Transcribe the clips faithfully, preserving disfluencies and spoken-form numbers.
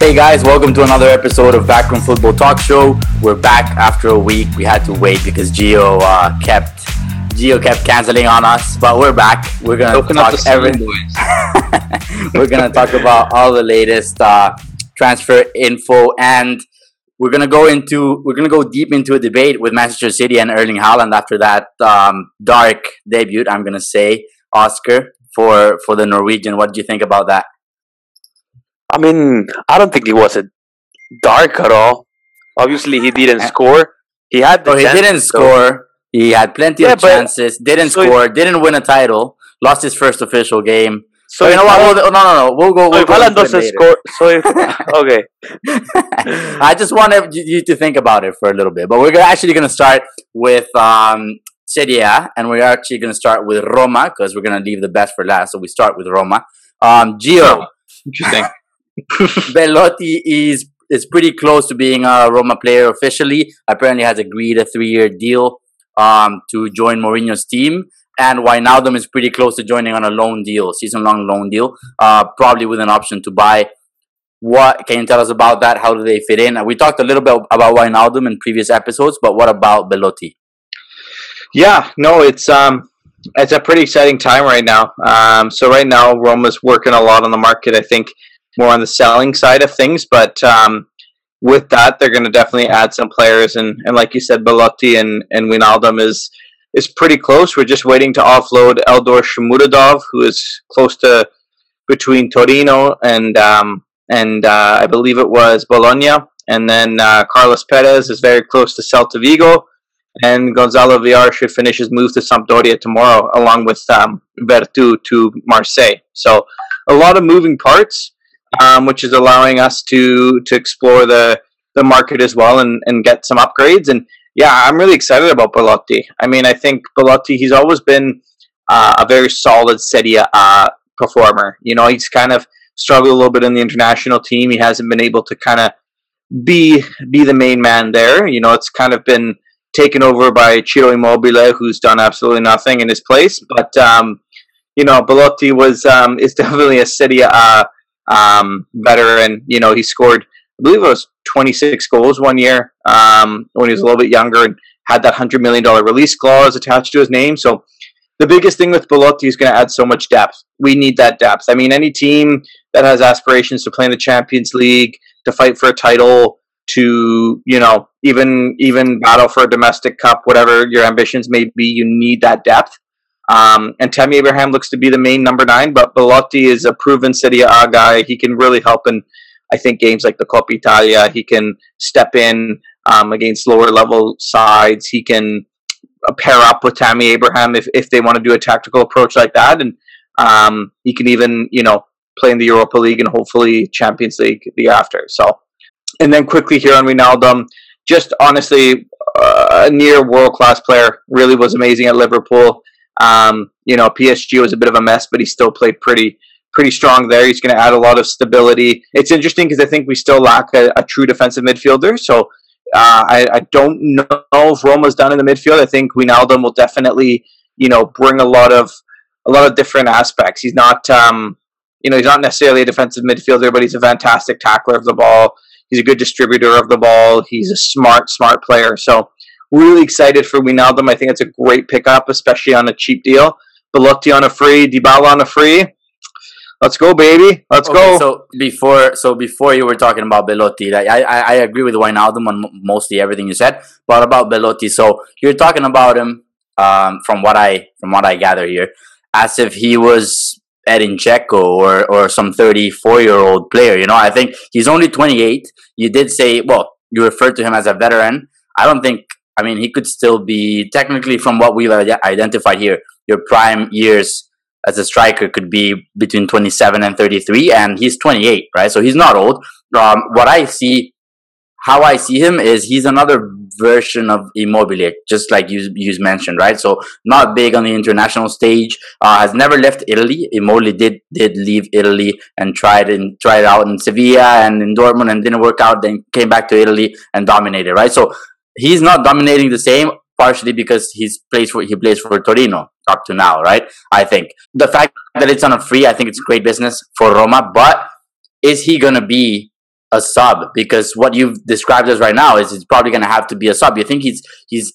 Hey guys, welcome to another episode of Backroom Football Talk Show. We're back after a week. We had to wait because Gio uh, kept Gio kept canceling on us, but we're back. We're gonna Open talk everything. We're gonna talk about all the latest uh, transfer info, and we're gonna go into we're gonna go deep into a debate with Manchester City and Erling Haaland after that um, dark debut. I'm gonna say Oscar for for the Norwegian. What do you think about that? I mean, I don't think he was a dark at all. Obviously, he didn't score. He had the oh, he chance, didn't so. score. He had plenty yeah, of chances. Didn't so score. It, didn't win a title. Lost his first official game. So, so you know what? We'll, no, no, no. We'll go. We'll so go if Haaland doesn't score, so if, okay. I just wanted you to think about it for a little bit, but we're actually going to start with um, Serie A, and we're actually going to start with Roma because we're going to leave the best for last. So we start with Roma. Um, Gio, interesting. Belotti is is pretty close to being a Roma player officially. Apparently has agreed a three-year deal um, to join Mourinho's team. And Wijnaldum is pretty close to joining on a loan deal, season-long loan deal, uh, probably with an option to buy. What can you tell us about that? How do they fit in? We talked a little bit about Wijnaldum in previous episodes, but what about Belotti? Yeah, no, it's... Um... It's a pretty exciting time right now. Um, so right now, Roma's working a lot on the market, I think, more on the selling side of things. But um, with that, they're going to definitely add some players. And, and like you said, Belotti and, and Wijnaldum is is pretty close. We're just waiting to offload Eldor Shmurodov, who is close to between Torino and, um, and uh, I believe it was Bologna. And then uh, Carlos Perez is very close to Celta Vigo. And Gonzalo Villar should finish his move to Sampdoria tomorrow, along with um, Vertu to Marseille. So a lot of moving parts, um, which is allowing us to to explore the, the market as well and, and get some upgrades. And yeah, I'm really excited about Belotti. I mean, I think Belotti, he's always been uh, a very solid Serie A performer. You know, he's kind of struggled a little bit in the international team. He hasn't been able to kind of be, be the main man there. You know, it's kind of been taken over by Ciro Immobile, who's done absolutely nothing in his place. But, um, you know, Belotti was um, is definitely a Serie A um, veteran. You know, he scored, I believe it was twenty-six goals one year um, when he was a little bit younger and had that one hundred million dollars release clause attached to his name. So the biggest thing with Belotti is going to add so much depth. We need that depth. I mean, any team that has aspirations to play in the Champions League, to fight for a title, to, you know, even even battle for a domestic cup, whatever your ambitions may be, you need that depth. Um, and Tammy Abraham looks to be the main number nine, but Belotti is a proven Serie A guy. He can really help in, I think, games like the Coppa Italia. He can step in um, against lower-level sides. He can pair up with Tammy Abraham if, if they want to do a tactical approach like that. And um, he can even, you know, play in the Europa League and hopefully Champions League the after. So, and then quickly here on Wijnaldum, just honestly uh, a near world-class player. Really was amazing at Liverpool. Um, you know, P S G was a bit of a mess, but he still played pretty pretty strong there. He's going to add a lot of stability. It's interesting because I think we still lack a, a true defensive midfielder. So uh, I, I don't know if Roma's done in the midfield. I think Wijnaldum will definitely, you know, bring a lot of a lot of different aspects. He's not, um, you know, he's not necessarily a defensive midfielder, but he's a fantastic tackler of the ball. He's a good distributor of the ball. He's a smart, smart player. So really excited for Wijnaldum. I think it's a great pickup, especially on a cheap deal. Belotti on a free, Dybala on a free. Let's go, baby. Let's okay, go. So before, so before you were talking about Belotti, like, I, I I agree with Wijnaldum on mostly everything you said, but about Belotti. So you're talking about him um, from what I from what I gather here, as if he was Edin Dzeko or or some thirty-four-year-old player. You know, I think he's only twenty-eight. You did say, well, you referred to him as a veteran. I don't think, I mean, he could still be, technically from what we've identified here, your prime years as a striker could be between twenty-seven and thirty-three, and he's twenty-eight, right? So he's not old. Um, what I see, how I see him is he's another version of Immobile, just like you you mentioned, right? So not big on the international stage, uh, has never left Italy. Immobile did did leave Italy and tried and tried out in Sevilla and in Dortmund and didn't work out. Then came back to Italy and dominated, right? So he's not dominating the same, partially because he's plays for he plays for Torino up to now, right? I think the fact that it's on a free, I think it's great business for Roma. But is he gonna be a sub, because what you've described as right now is it's probably going to have to be a sub. You think he's he's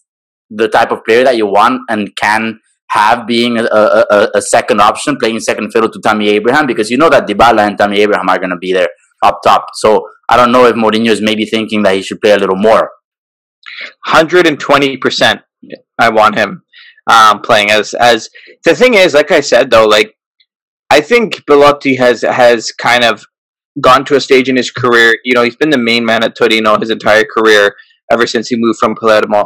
the type of player that you want and can have being a, a, a second option, playing second fiddle to Tammy Abraham, because you know that Dybala and Tammy Abraham are going to be there up top. So I don't know if Mourinho is maybe thinking that he should play a little more. one hundred twenty percent I want him um, playing as as the thing is, like I said, though, like I think Belotti has has kind of gone to a stage in his career. You know, he's been the main man at Torino his entire career ever since he moved from Palermo.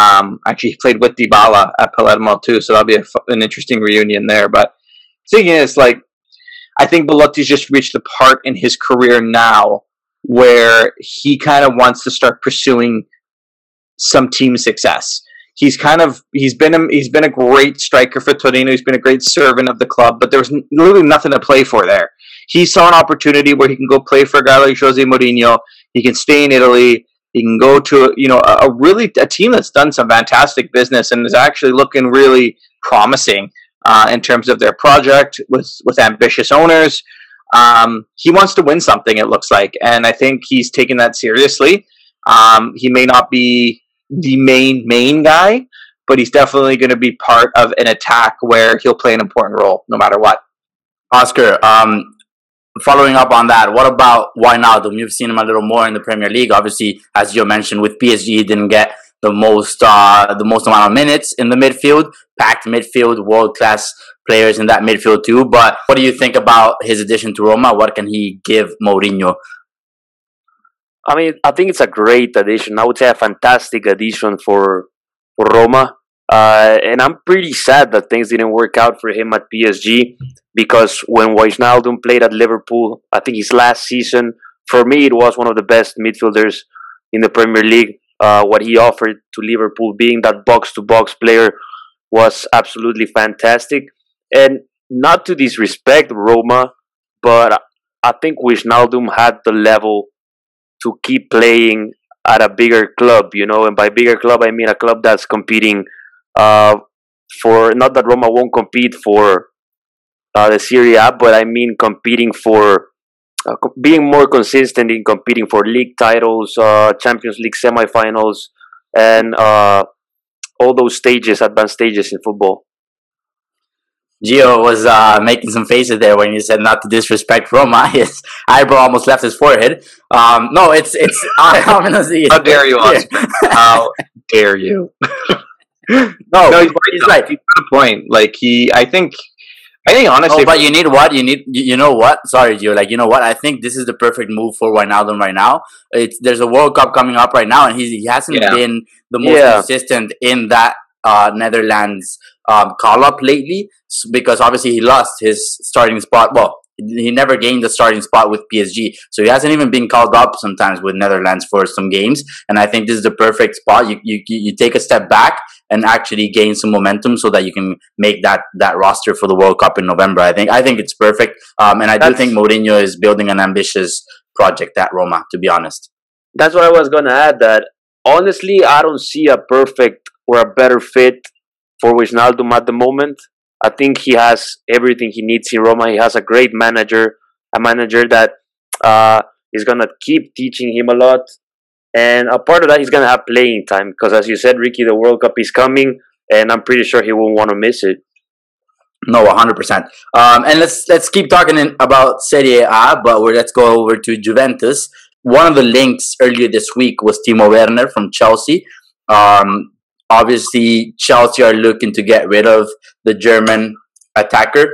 Um, actually, he played with Dybala at Palermo too, so that'll be a, an interesting reunion there. But the thing is, like, I think Belotti's just reached the part in his career now where he kind of wants to start pursuing some team success. He's kind of he's been a, he's been a great striker for Torino. He's been a great servant of the club, but there was literally nothing to play for there. He saw an opportunity where he can go play for a guy like Jose Mourinho. He can stay in Italy. He can go to, you know, a, a really a team that's done some fantastic business and is actually looking really promising uh, in terms of their project with with ambitious owners. Um, he wants to win something, it looks like, and I think he's taking that seriously. Um, he may not be the main main guy, but he's definitely going to be part of an attack where he'll play an important role no matter what. Oscar, um, following up on that, what about Wijnaldum? You've seen him a little more in the Premier League. Obviously, as you mentioned, with P S G, he didn't get the most uh, the most amount of minutes in the midfield. Packed midfield, world-class players in that midfield too. But what do you think about his addition to Roma? What can he give Mourinho? I mean, I think it's a great addition. I would say a fantastic addition for, for Roma. Uh, and I'm pretty sad that things didn't work out for him at P S G, because when Wijnaldum played at Liverpool, I think his last season, for me, it was one of the best midfielders in the Premier League. Uh, what he offered to Liverpool, being that box-to-box player, was absolutely fantastic. And not to disrespect Roma, but I think Wijnaldum had the level to keep playing at a bigger club, you know, and by bigger club I mean a club that's competing uh, for, not that Roma won't compete for uh, the Serie A, but I mean competing for, uh, co- being more consistent in competing for league titles, uh, Champions League semifinals, and uh, all those stages, advanced stages in football. Gio was uh, making some faces there when you said not to disrespect Roma. His eyebrow almost left his forehead. Um, no, it's it's honestly. How dare you, Oscar? How dare you? no, no, he's, he's right. He's got a point. Like he, I think, I think honestly. Oh, but you need what you need. You know what? Sorry, Gio. Like you know what? I think this is the perfect move for Wijnaldum right now. It's there's a World Cup coming up right now, and he he hasn't yeah. been the most yeah. consistent in that uh, Netherlands um, call up lately. Because obviously he lost his starting spot. Well, he never gained the starting spot with P S G. So he hasn't even been called up sometimes with Netherlands for some games. And I think this is the perfect spot. You you you take a step back and actually gain some momentum so that you can make that, that roster for the World Cup in November. I think I think it's perfect. Um, and I that's, do think Mourinho is building an ambitious project at Roma, to be honest. That's what I was going to add. That honestly, I don't see a perfect or a better fit for Wijnaldum at the moment. I think he has everything he needs in Roma. He has a great manager, a manager that uh, is going to keep teaching him a lot. And a part of that, he's going to have playing time. Because as you said, Ricky, the World Cup is coming. And I'm pretty sure he won't want to miss it. No, one hundred percent. Um, and let's let's keep talking in, about Serie A. But we're, let's go over to Juventus. One of the links earlier this week was Timo Werner from Chelsea. Um Obviously, Chelsea are looking to get rid of the German attacker,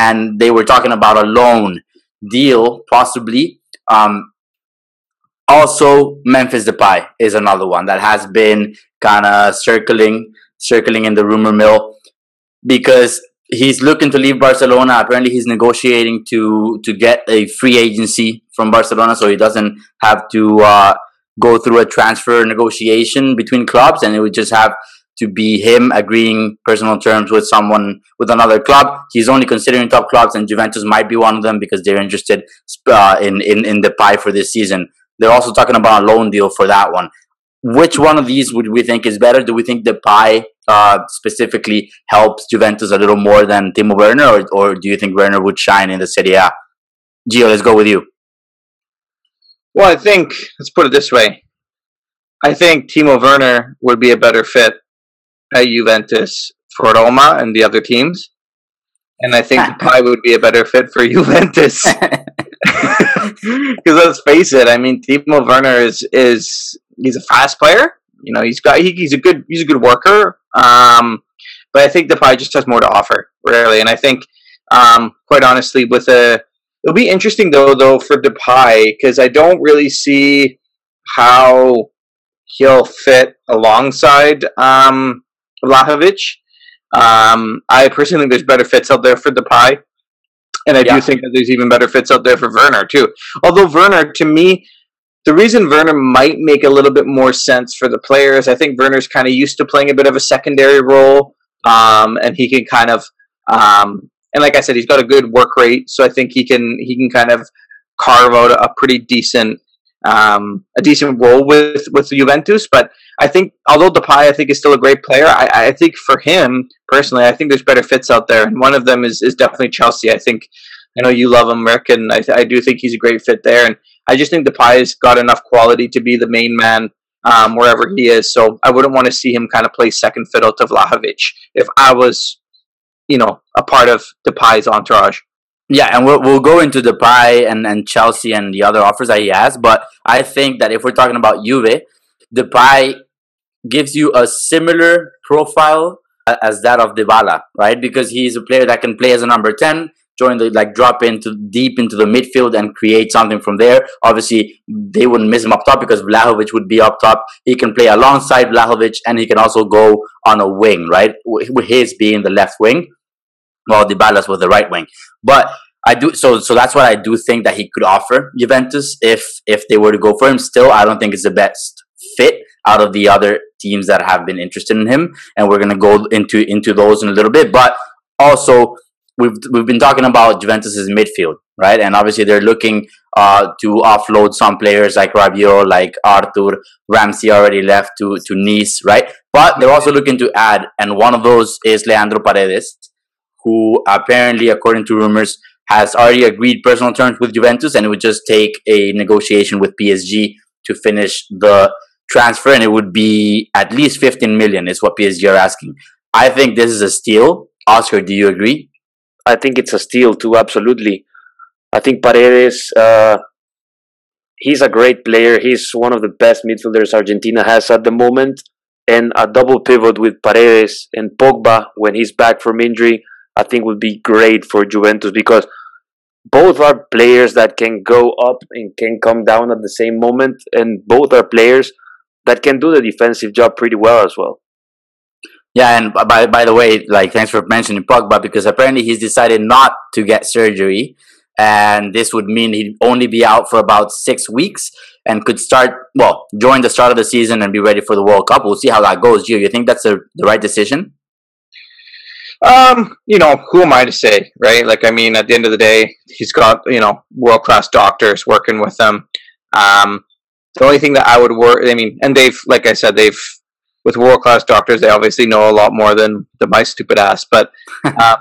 and they were talking about a loan deal, possibly. Um, also, Memphis Depay is another one that has been kind of circling, circling in the rumor mill, because he's looking to leave Barcelona. Apparently, he's negotiating to to get a free agency from Barcelona, so he doesn't have to Uh, go through a transfer negotiation between clubs, and it would just have to be him agreeing personal terms with someone, with another club. He's only considering top clubs, and Juventus might be one of them because they're interested uh, in, in, in Depay for this season. They're also talking about a loan deal for that one. Which one of these would we think is better? Do we think Depay uh, specifically helps Juventus a little more than Timo Werner, or, or do you think Werner would shine in the Serie A? Gio, let's go with you. Well, I think, let's put it this way. I think Timo Werner would be a better fit at Juventus for Roma and the other teams. And I think Depay would be a better fit for Juventus. Because let's face it, I mean, Timo Werner is, is he's a fast player. You know, he's got he, he's a good he's a good worker. Um, but I think Depay just has more to offer, really. And I think, um, quite honestly, with a it'll be interesting though though for Depay, because I don't really see how he'll fit alongside um, Vlahovic. Um, I personally think there's better fits out there for Depay. And I yeah. do think that there's even better fits out there for Werner, too. Although Werner, to me, the reason Werner might make a little bit more sense for the players, I think Werner's kind of used to playing a bit of a secondary role. Um, and he can kind of, um, and like I said, he's got a good work rate. So I think he can he can kind of carve out a pretty decent um, a decent role with, with Juventus. But I think, although Depay, I think, is still a great player, I, I think for him, personally, I think there's better fits out there. And one of them is, is definitely Chelsea. I think, I know you love him, Rick, and I, I do think he's a great fit there. And I just think Depay's got enough quality to be the main man um, wherever he is. So I wouldn't want to see him kind of play second fiddle to Vlahovic if I was, you know, a part of Depay's entourage. Yeah, and we'll we'll go into Depay and, and Chelsea and the other offers that he has. But I think that if we're talking about Juve, Depay gives you a similar profile as that of Dybala, right? Because he's a player that can play as a number ten, join the like drop into deep into the midfield and create something from there. Obviously, they wouldn't miss him up top because Vlahovic would be up top. He can play alongside Vlahovic and he can also go on a wing, right? With his being the left wing, while Dybala's was the right wing. But I do so so that's what I do think that he could offer Juventus if if they were to go for him. Still, I don't think it's the best fit out of the other teams that have been interested in him, and we're gonna go into into those in a little bit. But also, we've we've been talking about Juventus's midfield, right? And obviously, they're looking uh, to offload some players like Rabiot, like Arthur, Ramsey already left to to Nice, right? But they're also looking to add, and one of those is Leandro Paredes, who apparently, according to rumors, has already agreed personal terms with Juventus, and it would just take a negotiation with P S G to finish the transfer, and it would be at least fifteen million is what P S G are asking. I think this is a steal. Oscar, do you agree? I think it's a steal too, absolutely. I think Paredes, uh, he's a great player. He's one of the best midfielders Argentina has at the moment, and a double pivot with Paredes and Pogba when he's back from injury, I think would be great for Juventus, because both are players that can go up and can come down at the same moment, and both are players that can do the defensive job pretty well as well. Yeah, and by by the way, like, thanks for mentioning Pogba, because apparently he's decided not to get surgery, and this would mean he'd only be out for about six weeks and could start, well, join the start of the season and be ready for the World Cup. We'll see how that goes. Gio, you think that's a, the right decision? Um, you know, who am I to say, right? Like, I mean, at the end of the day, he's got, you know, world-class doctors working with him. Um, the only thing that I would worry, I mean, and they've, like I said, they've, with world-class doctors, they obviously know a lot more than, than my stupid ass. But uh,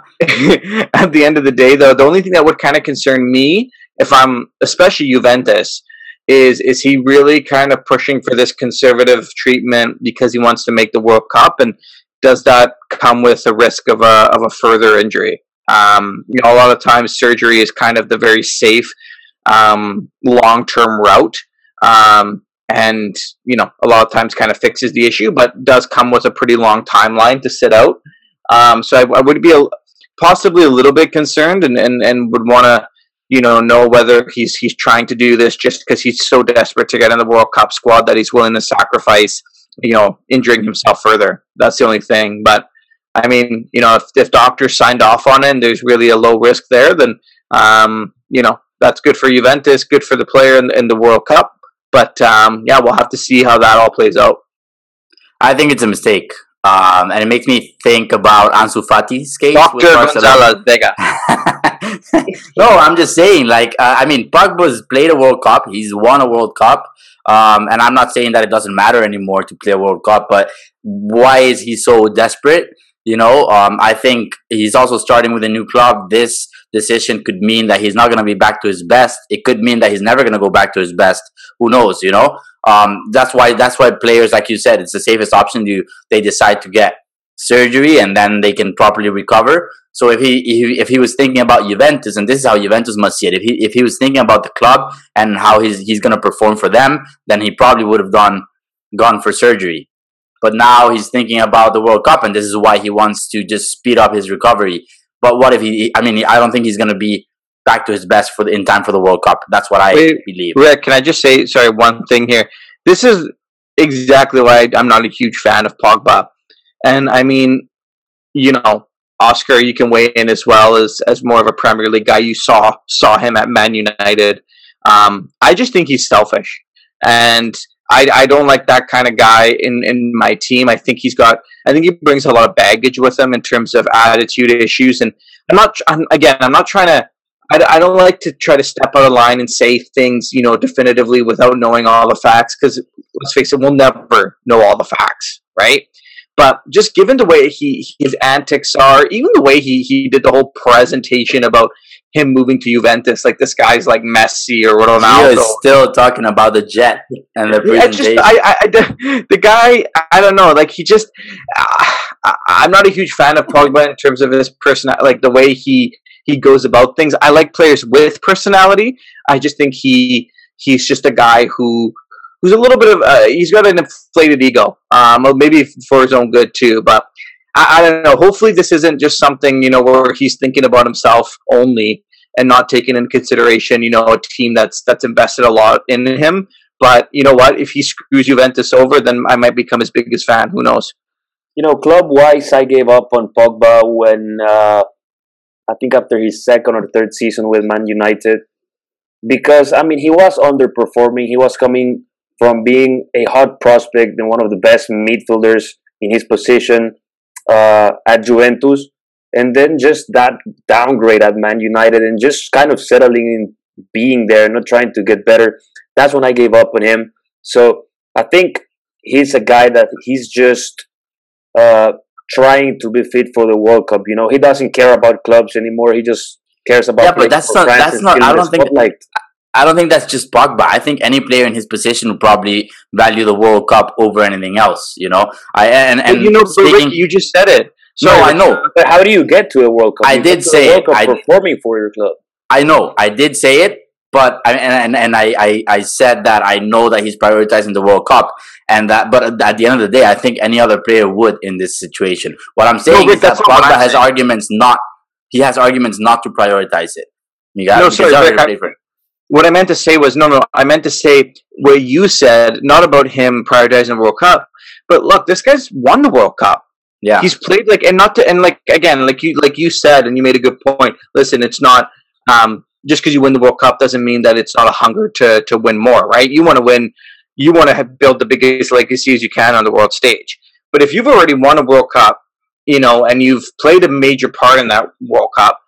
at the end of the day, though, the only thing that would kind of concern me, if I'm, especially Juventus, is is he really kind of pushing for this conservative treatment because he wants to make the World Cup? And does that come with the risk of a of a further injury? Um, you know, a lot of times surgery is kind of the very safe, um, long-term route, um, and you know, a lot of times kind of fixes the issue, but does come with a pretty long timeline to sit out. Um, so I, I would be a, possibly a little bit concerned, and and, and would want to you know know whether he's he's trying to do this just because he's so desperate to get in the World Cup squad that he's willing to sacrifice, you know, injuring himself further. That's the only thing. But I mean, you know, if, if doctors signed off on it and there's really a low risk there, then, um, you know, that's good for Juventus, good for the player in, in the World Cup. But, um, yeah, we'll have to see how that all plays out. I think it's a mistake. Um, and it makes me think about Ansu Fati's case. Doctor Gonzalez Vega. No, I'm just saying, like, uh, I mean, Pogba's played a World Cup. He's won a World Cup. Um, and I'm not saying that it doesn't matter anymore to play a World Cup, but why is he so desperate? You know, um, I think he's also starting with a new club. This decision could mean that he's not going to be back to his best. It could mean that he's never going to go back to his best. Who knows, you know? Um, that's why that's why players, like you said, it's the safest option. You they decide to get surgery and then they can properly recover. So if he if, if he was thinking about Juventus, and this is how Juventus must see it, if he if he was thinking about the club and how he's he's going to perform for them, then he probably would have gone gone for surgery. But now he's thinking about the World Cup, and this is why he wants to just speed up his recovery. But what if he? I mean, I don't think he's going to be back to his best for the, in time for the World Cup. That's what I Wait, believe. Rick, can I just say, sorry, one thing here? This is exactly why I'm not a huge fan of Pogba. And I mean, you know, Oscar, you can weigh in as well as as more of a Premier League guy. You saw saw him at Man United. Um, I just think he's selfish, and I, I don't like that kind of guy in, in my team. I think he's got, I think he brings a lot of baggage with him in terms of attitude issues. And I'm not, I'm, again, I'm not trying to, I, I don't like to try to step out of line and say things, you know, definitively without knowing all the facts. Because let's face it, we'll never know all the facts, right? But just given the way he his antics are, even the way he, he did the whole presentation about him moving to Juventus, like this guy's like Messi or Ronaldo. He is still talking about the jet and the presentation. I just, I, I, the, the guy, I don't know, like he just, I, I'm not a huge fan of Pogba in terms of his personality, like the way he, he goes about things. I like players with personality. I just think he he's just a guy who... Who's a little bit of uh, he's got an inflated ego, um, maybe for his own good too. But I, I don't know. Hopefully, this isn't just something you know where he's thinking about himself only and not taking into consideration you know a team that's that's invested a lot in him. But you know what? If he screws Juventus over, then I might become his biggest fan. Who knows? You know, club wise, I gave up on Pogba when uh, I think after his second or third season with Man United, because I mean he was underperforming. He was coming from being a hot prospect and one of the best midfielders in his position uh, at Juventus, and then just that downgrade at Man United and just kind of settling in being there, not trying to get better. That's when I gave up on him. So I think he's a guy that he's just uh, trying to be fit for the World Cup. You know, he doesn't care about clubs anymore. He just cares about. Yeah, but that's not. That's not. I don't think. Like. I don't think that's just Pogba. I think any player in his position would probably value the World Cup over anything else. You know, I and and but you know, speaking, Rick, you just said it. So no, I know. But how do you get to a World Cup? I you did say it. I performing for your club. I know. I did say it, but I, and and, and I, I I said that I know that he's prioritizing the World Cup, and that. But at the end of the day, I think any other player would in this situation. What I'm saying no, Rick, is that Pogba has arguments not. He has arguments not to prioritize it. You got no, sorry, Rick, I, different. What I meant to say was, no, no, I meant to say what you said, not about him prioritizing the World Cup. But look, this guy's won the World Cup. Yeah. He's played, like, and not to, and like, again, like you like you said, and you made a good point. Listen, it's not, um, just because you win the World Cup doesn't mean that it's not a hunger to, to win more, right? You want to win, you want to build the biggest legacy as you can on the world stage. But if you've already won a World Cup, you know, and you've played a major part in that World Cup,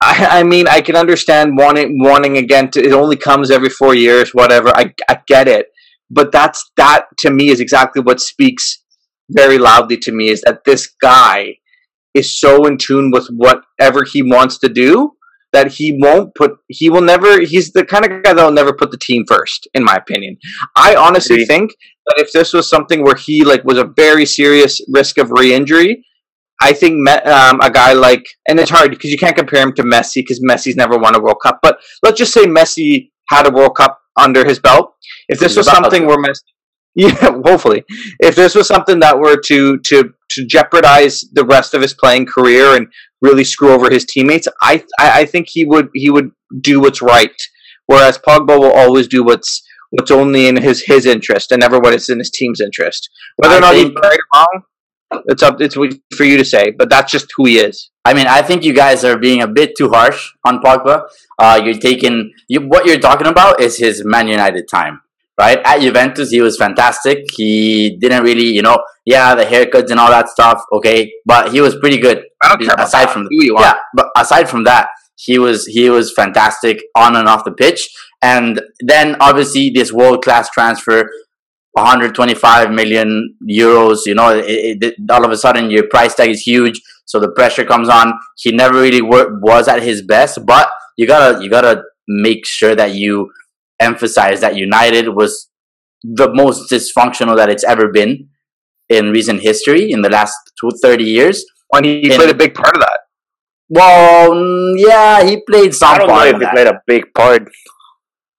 I, I mean, I can understand wanting, wanting again. To, it only comes every four years, whatever. I, I get it, but that's that to me is exactly what speaks very loudly to me is that this guy is so in tune with whatever he wants to do that he won't put. He will never. He's the kind of guy that will never put the team first, in my opinion. I honestly Agreed. think that if this was something where he like was a very serious risk of re-injury. I think um, a guy like, and it's hard because you can't compare him to Messi because Messi's never won a World Cup. But let's just say Messi had a World Cup under his belt. If this was something where Messi, yeah, hopefully, if this was something that were to to to jeopardize the rest of his playing career and really screw over his teammates, I I, I think he would he would do what's right. Whereas Pogba will always do what's what's only in his his interest and never what is in his team's interest, whether or not he's right or wrong. It's up. It's for you to say, but that's just who he is. I mean, I think you guys are being a bit too harsh on Pogba. Uh, you're taking you, what you're talking about is his Man United time, right? At Juventus, he was fantastic. He didn't really, you know, yeah, the haircuts and all that stuff. Okay, but he was pretty good. I don't care aside from who you are. Yeah, but aside from that, he was he was fantastic on and off the pitch. And then obviously this world class transfer one hundred twenty-five million euros. You know, it, it, all of a sudden your price tag is huge, so the pressure comes on. He never really wor- was at his best, but you gotta you gotta make sure that you emphasize that United was the most dysfunctional that it's ever been in recent history in the last two, thirty years. And he in, played a big part of that. Well, yeah, he played some part. I don't part know if he that. played a big part.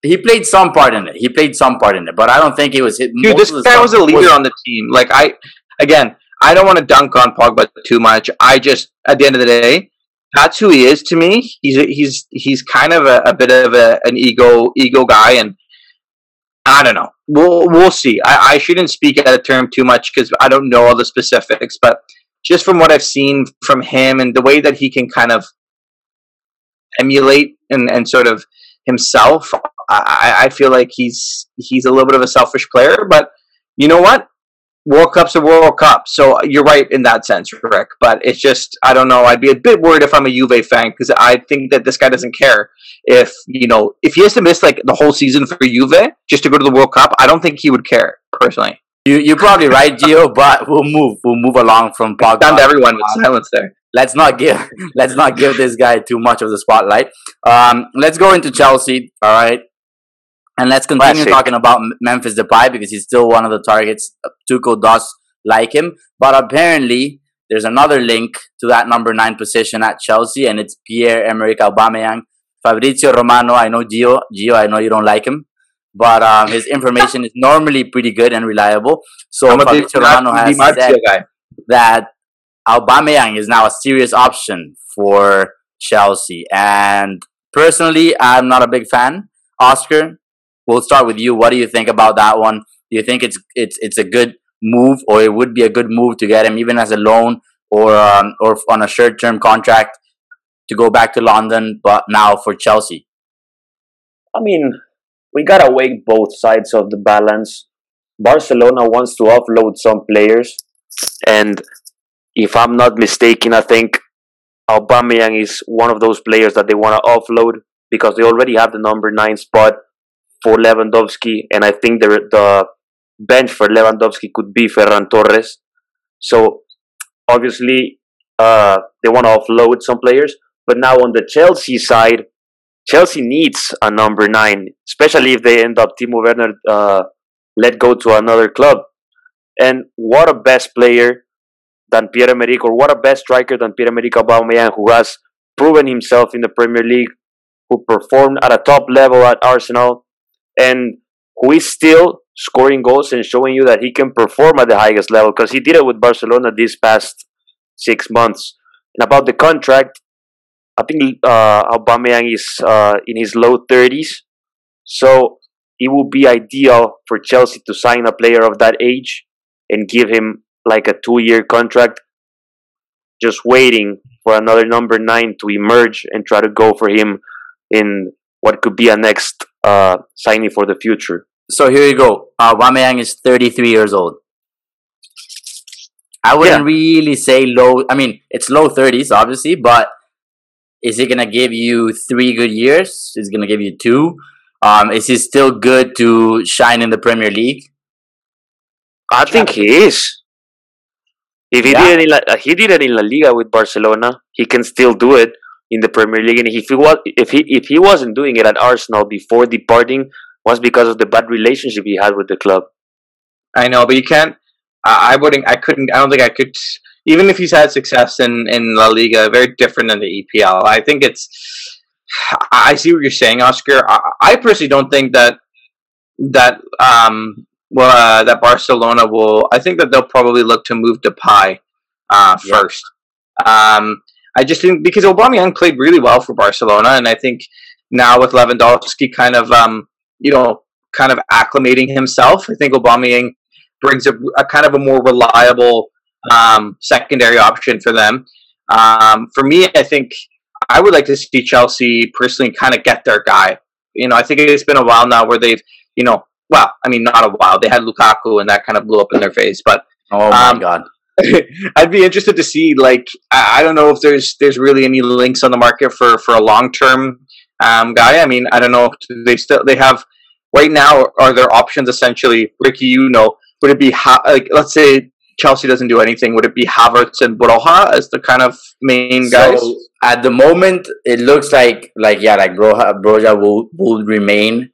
He played some part in it. He played some part in it, but I don't think he was hit. Dude, this guy was a leader was, on the team. Like I, again, I don't want to dunk on Pogba too much. I just, at the end of the day, that's who he is to me. He's he's he's kind of a, a bit of a, an ego ego guy, and I don't know. We'll we'll see. I, I shouldn't speak at a term too much because I don't know all the specifics, but just from what I've seen from him and the way that he can kind of emulate and, and sort of himself, I, I feel like he's he's a little bit of a selfish player. But you know what? World Cup's a World Cup. So you're right in that sense, Rick. But it's just, I don't know. I'd be a bit worried if I'm a Juve fan because I think that this guy doesn't care. If, you know, if he has to miss like the whole season for Juve just to go to the World Cup, I don't think he would care, personally. You, you're probably right, Gio, but we'll move. We'll move along from Pogba. Down to everyone with silence there. Let's not give let's not give this guy too much of the spotlight. Um, let's go into Chelsea, all right? And let's continue Classic. talking about Memphis Depay because he's still one of the targets. Tuchel does like him. But apparently, there's another link to that number nine position at Chelsea, and it's Pierre-Emerick Aubameyang. Fabrizio Romano, I know Gio. Gio, I know you don't like him. But um, his information is normally pretty good and reliable. So Fabrizio Romano has said that Aubameyang is now a serious option for Chelsea. And personally, I'm not a big fan. Oscar, we'll start with you. What do you think about that one? Do you think it's it's it's a good move, or it would be a good move to get him even as a loan or um, or on a short-term contract to go back to London, but now for Chelsea? I mean, we gotta weigh both sides of the balance. Barcelona wants to offload some players, and if I'm not mistaken, I think Aubameyang is one of those players that they want to offload because they already have the number nine spot for Lewandowski, and I think the the bench for Lewandowski could be Ferran Torres. So obviously, uh, they want to offload some players, but now on the Chelsea side, Chelsea needs a number nine, especially if they end up Timo Werner uh, let go to another club. And what a best player than Pierre-Emerick, or what a best striker than Pierre-Emerick Aubameyang, who has proven himself in the Premier League, who performed at a top level at Arsenal, and who is still scoring goals and showing you that he can perform at the highest level, because he did it with Barcelona these past six months. And about the contract, I think uh, Aubameyang is uh, in his low thirties, so it would be ideal for Chelsea to sign a player of that age and give him like a two-year contract, just waiting for another number nine to emerge and try to go for him in what could be a next uh, signing for the future. So here you go. Aubameyang is thirty-three years old. I wouldn't yeah. really say low. I mean, it's low thirties, obviously, but is he gonna give you three good years? Is he gonna give you two? Um, is he still good to shine in the Premier League? I think he is. If he yeah. did it in La, he did it in La Liga with Barcelona, he can still do it in the Premier League. And if he was, if he if he wasn't doing it at Arsenal before departing, was because of the bad relationship he had with the club. I know, but you can't. I, I wouldn't. I couldn't. I don't think I could. Even if he's had success in, in La Liga, very different than the E P L. I think it's... I see what you're saying, Oscar. I, I personally don't think that that um well uh, that Barcelona will... I think that they'll probably look to move Depay uh, yeah. first. Um, I just think... Because Aubameyang played really well for Barcelona, and I think now with Lewandowski kind of, um you know, kind of acclimating himself, I think Aubameyang brings a, a kind of a more reliable... Um, secondary option for them. Um, for me, I think I would like to see Chelsea personally kind of get their guy. You know, I think it's been a while now where they've, you know, well, I mean, not a while. They had Lukaku, and that kind of blew up in their face. But oh my um, god, I'd be interested to see. Like, I, I don't know if there's there's really any links on the market for for a long term um, guy. I mean, I don't know. They still they have right now, are their options essentially Ricky? You know, would it be ha- like let's say Chelsea doesn't do anything? Would it be Havertz and Broja as the kind of main guys? So at the moment, it looks like like yeah, like Broja Broja will will remain.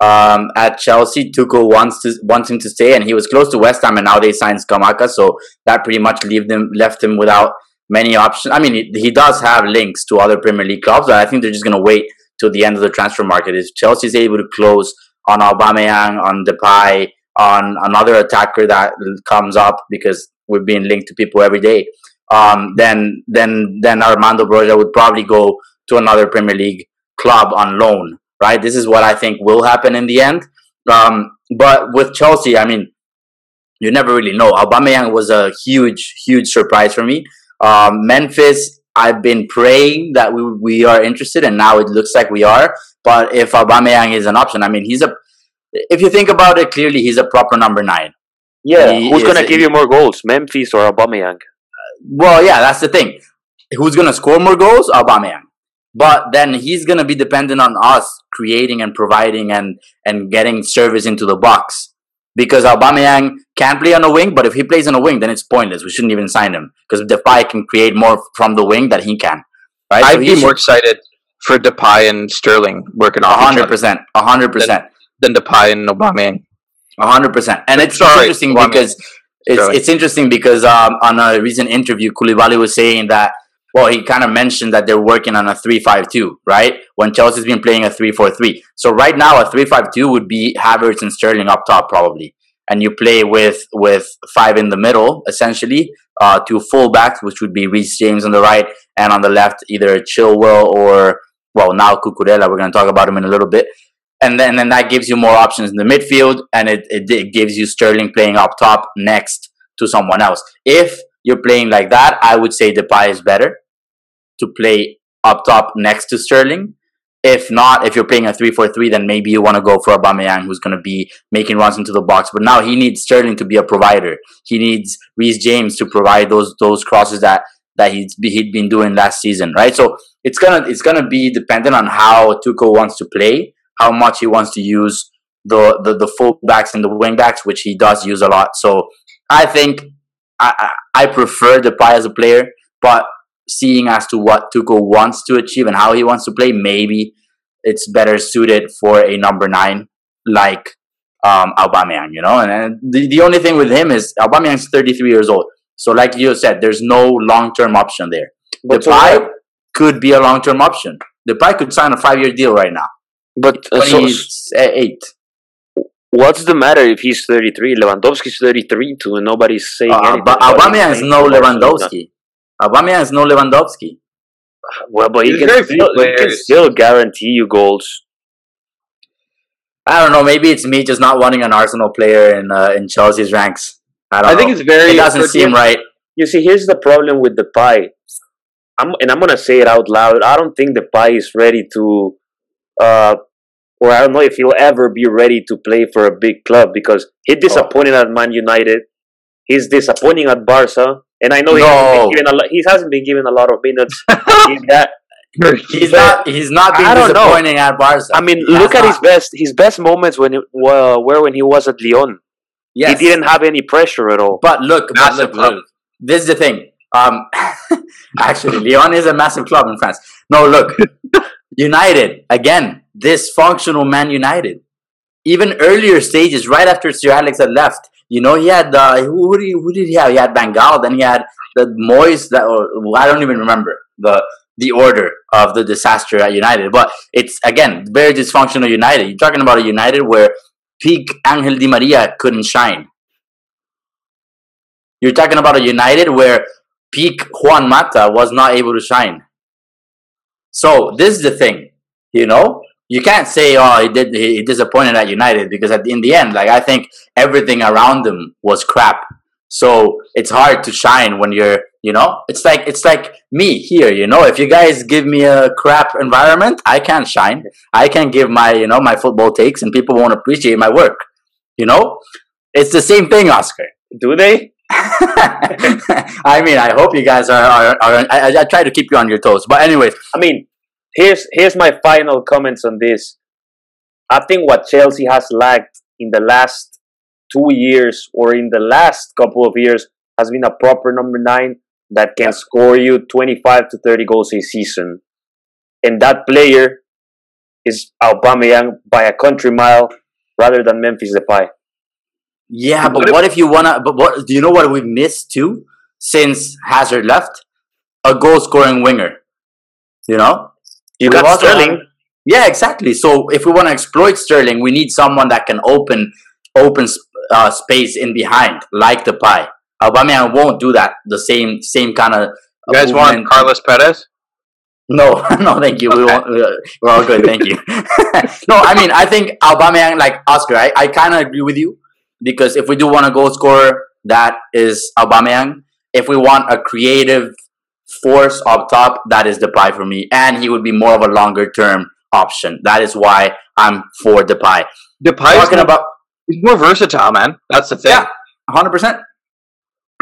Um, at Chelsea, Tuchel wants to wants him to stay, and he was close to West Ham, and now they signed Scamacca, so that pretty much leave them left him without many options. I mean, he, he does have links to other Premier League clubs, but I think they're just going to wait till the end of the transfer market. If Chelsea is able to close on Aubameyang, on Depay, on another attacker that comes up, because we're being linked to people every day, um, then then then Armando Broja would probably go to another Premier League club on loan. Right, this is what I think will happen in the end. Um, but with Chelsea, I mean, you never really know. Aubameyang was a huge, huge surprise for me. Um, Memphis, I've been praying that we we are interested, and now it looks like we are. But if Aubameyang is an option, I mean, he's a. If you think about it clearly, he's a proper number nine. Yeah, he who's gonna a, give you more goals, Memphis or Aubameyang? Well, yeah, that's the thing. Who's gonna score more goals, Aubameyang? But then he's going to be dependent on us creating and providing and, and getting service into the box. Because Aubameyang can play on a wing, but if he plays on a wing, then it's pointless. We shouldn't even sign him. Because Depay can create more from the wing than he can. Right? I'd so be should... more excited for Depay and Sterling working off one hundred percent, one hundred percent. Than Depay and Aubameyang. one hundred percent. And it's Sorry, interesting Aubameyang. because it's, it's interesting because um, on a recent interview, Koulibaly was saying that Well, he kind of mentioned that they're working on a three five two, right? When Chelsea's been playing a three four three. So right now, a three five two would be Havertz and Sterling up top, probably. And you play with with five in the middle, essentially. Uh, two fullbacks, which would be Reece James on the right. And on the left, either Chilwell or, well, now Cucurella. We're going to talk about him in a little bit. And then, and then that gives you more options in the midfield. And it, it, it gives you Sterling playing up top next to someone else. If you're playing like that, I would say Depay is better to play up top next to Sterling. If not, if you're playing a three four three, then maybe you want to go for Aubameyang, who's going to be making runs into the box. But now he needs Sterling to be a provider. He needs Reece James to provide those those crosses that that he's he'd been doing last season, right? So it's gonna it's gonna be dependent on how Tuchel wants to play, how much he wants to use the the, the full backs and the wing backs, which he does use a lot. So I think I I, I prefer Depay as a player, but seeing as to what Tuchel wants to achieve and how he wants to play, maybe it's better suited for a number nine like um, Aubameyang, you know? And, and the, the only thing with him is Aubameyang's thirty-three years old. So like you said, there's no long-term option there. But Depay so could be a long-term option. Depay could sign a five-year deal right now. But uh, so eight. What's the matter if he's thirty-three? Lewandowski's thirty-three too, and nobody's saying uh, anything. But Aubameyang is no Lewandowski. Aubameyang is no Lewandowski. Well, but he can, still, he can still guarantee you goals. I don't know. Maybe it's me just not wanting an Arsenal player in uh, in Chelsea's ranks. I don't I know. think it's very... It doesn't seem right. You see, here's the problem with Depay. I'm, and I'm going to say it out loud. I don't think Depay is ready to... Uh, or I don't know if he'll ever be ready to play for a big club because he disappointed oh. at Man United. He's disappointing at Barca. And I know no. he, hasn't been given a lot, he hasn't been given a lot of minutes. he's, that, he's not. He's not been disappointing know. at Barca. I mean, he look at not. his best. His best moments when he, uh, were when he was at Lyon. Yes. He didn't have any pressure at all. But look, but look, look, this is the thing. Um, actually, Lyon is a massive club in France. No, look, United again. Dysfunctional Man United. Even earlier stages, right after Sir Alex had left. You know, he had, uh, who, did he, who did he have? He had Van Gaal, then he had the Moyes, that, or, I don't even remember the the order of the disaster at United. But it's, again, very dysfunctional United. You're talking about a United where peak Angel Di Maria couldn't shine. You're talking about a United where peak Juan Mata was not able to shine. So this is the thing, you know? You can't say, oh, he did. He disappointed at United because at the, in the end, like I think everything around him was crap. So it's hard to shine when you're, you know, it's like it's like me here. You know, if you guys give me a crap environment, I can't shine. I can't give my, you know, my football takes, and people won't appreciate my work. You know, it's the same thing, Oscar. Do they? I mean, I hope you guys are. are, are I, I try to keep you on your toes, but anyways, I mean. Here's here's my final comments on this. I think what Chelsea has lacked in the last two years or in the last couple of years has been a proper number nine that can score you twenty-five to thirty goals a season. And that player is Aubameyang by a country mile rather than Memphis Depay. Yeah, but what if you want to... But what do you know what we missed too since Hazard left? A goal-scoring winger. You know? You we got Sterling. Had, yeah, exactly. So if we want to exploit Sterling, we need someone that can open open uh, space in behind, like Depay. Aubameyang won't do that. The same same kind of... You guys movement. Want Carlos Perez? No, no, thank you. Okay. We won't, we're all good, thank you. No, I mean, I think Aubameyang, like Oscar, I, I kind of agree with you. Because if we do want a goal scorer, that is Aubameyang. If we want a creative force up top, that is Depay for me. And he would be more of a longer-term option. That is why I'm for Depay. Depay talking more, about he's more versatile, man. That's the thing. Yeah, one hundred percent.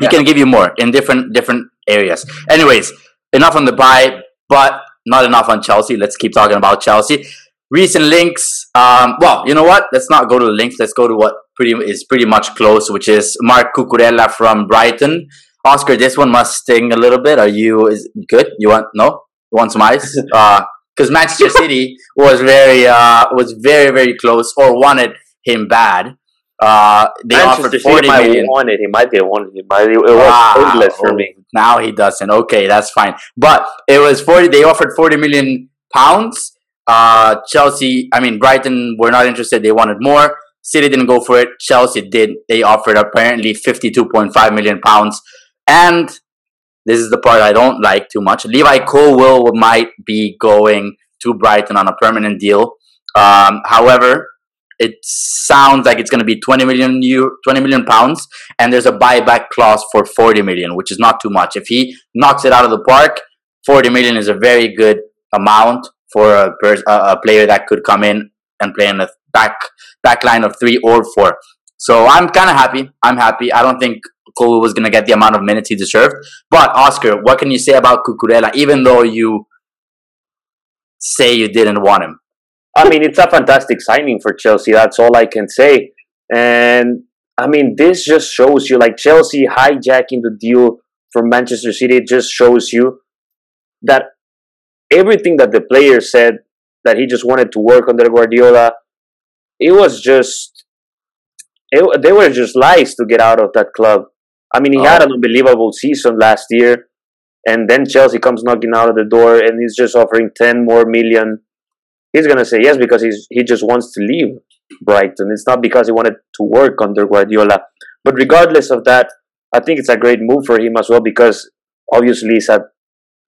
He yeah. can give you more in different different areas. Anyways, enough on Depay, but not enough on Chelsea. Let's keep talking about Chelsea. Recent links. Um, well, you know what? Let's not go to the links. Let's go to what pretty is pretty much close, which is Marc Cucurella from Brighton. Oscar, this one must sting a little bit. Are you is good? You want no? You want some ice? Because uh, Manchester City was very uh, was very very close, or wanted him bad. Uh, they Manchester offered forty City million. Wanted him. I didn't want him. It was ah, pointless for me. Now he doesn't. Okay, that's fine. But it was forty. They offered forty million pounds. Uh, Chelsea, I mean, Brighton were not interested. They wanted more. City didn't go for it. Chelsea did. They offered apparently fifty-two point five million pounds. And this is the part I don't like too much. Levi Colwill might be going to Brighton on a permanent deal. Um, however, it sounds like it's going to be twenty million pounds. And there's a buyback clause for forty million, which is not too much. If he knocks it out of the park, forty million is a very good amount for a, pers- a player that could come in and play in a back back line of three or four. So I'm kind of happy. I'm happy. I don't think Cole was going to get the amount of minutes he deserved. But, Oscar, what can you say about Cucurella, even though you say you didn't want him? I mean, it's a fantastic signing for Chelsea. That's all I can say. And, I mean, this just shows you, like, Chelsea hijacking the deal from Manchester City, it just shows you that everything that the player said, that he just wanted to work under Guardiola, it was just, it, they were just lies to get out of that club. I mean, he oh. had an unbelievable season last year, and then Chelsea comes knocking out of the door, and he's just offering ten more million. He's going to say yes because he's, he just wants to leave Brighton. It's not because he wanted to work under Guardiola. But regardless of that, I think it's a great move for him as well because obviously he's a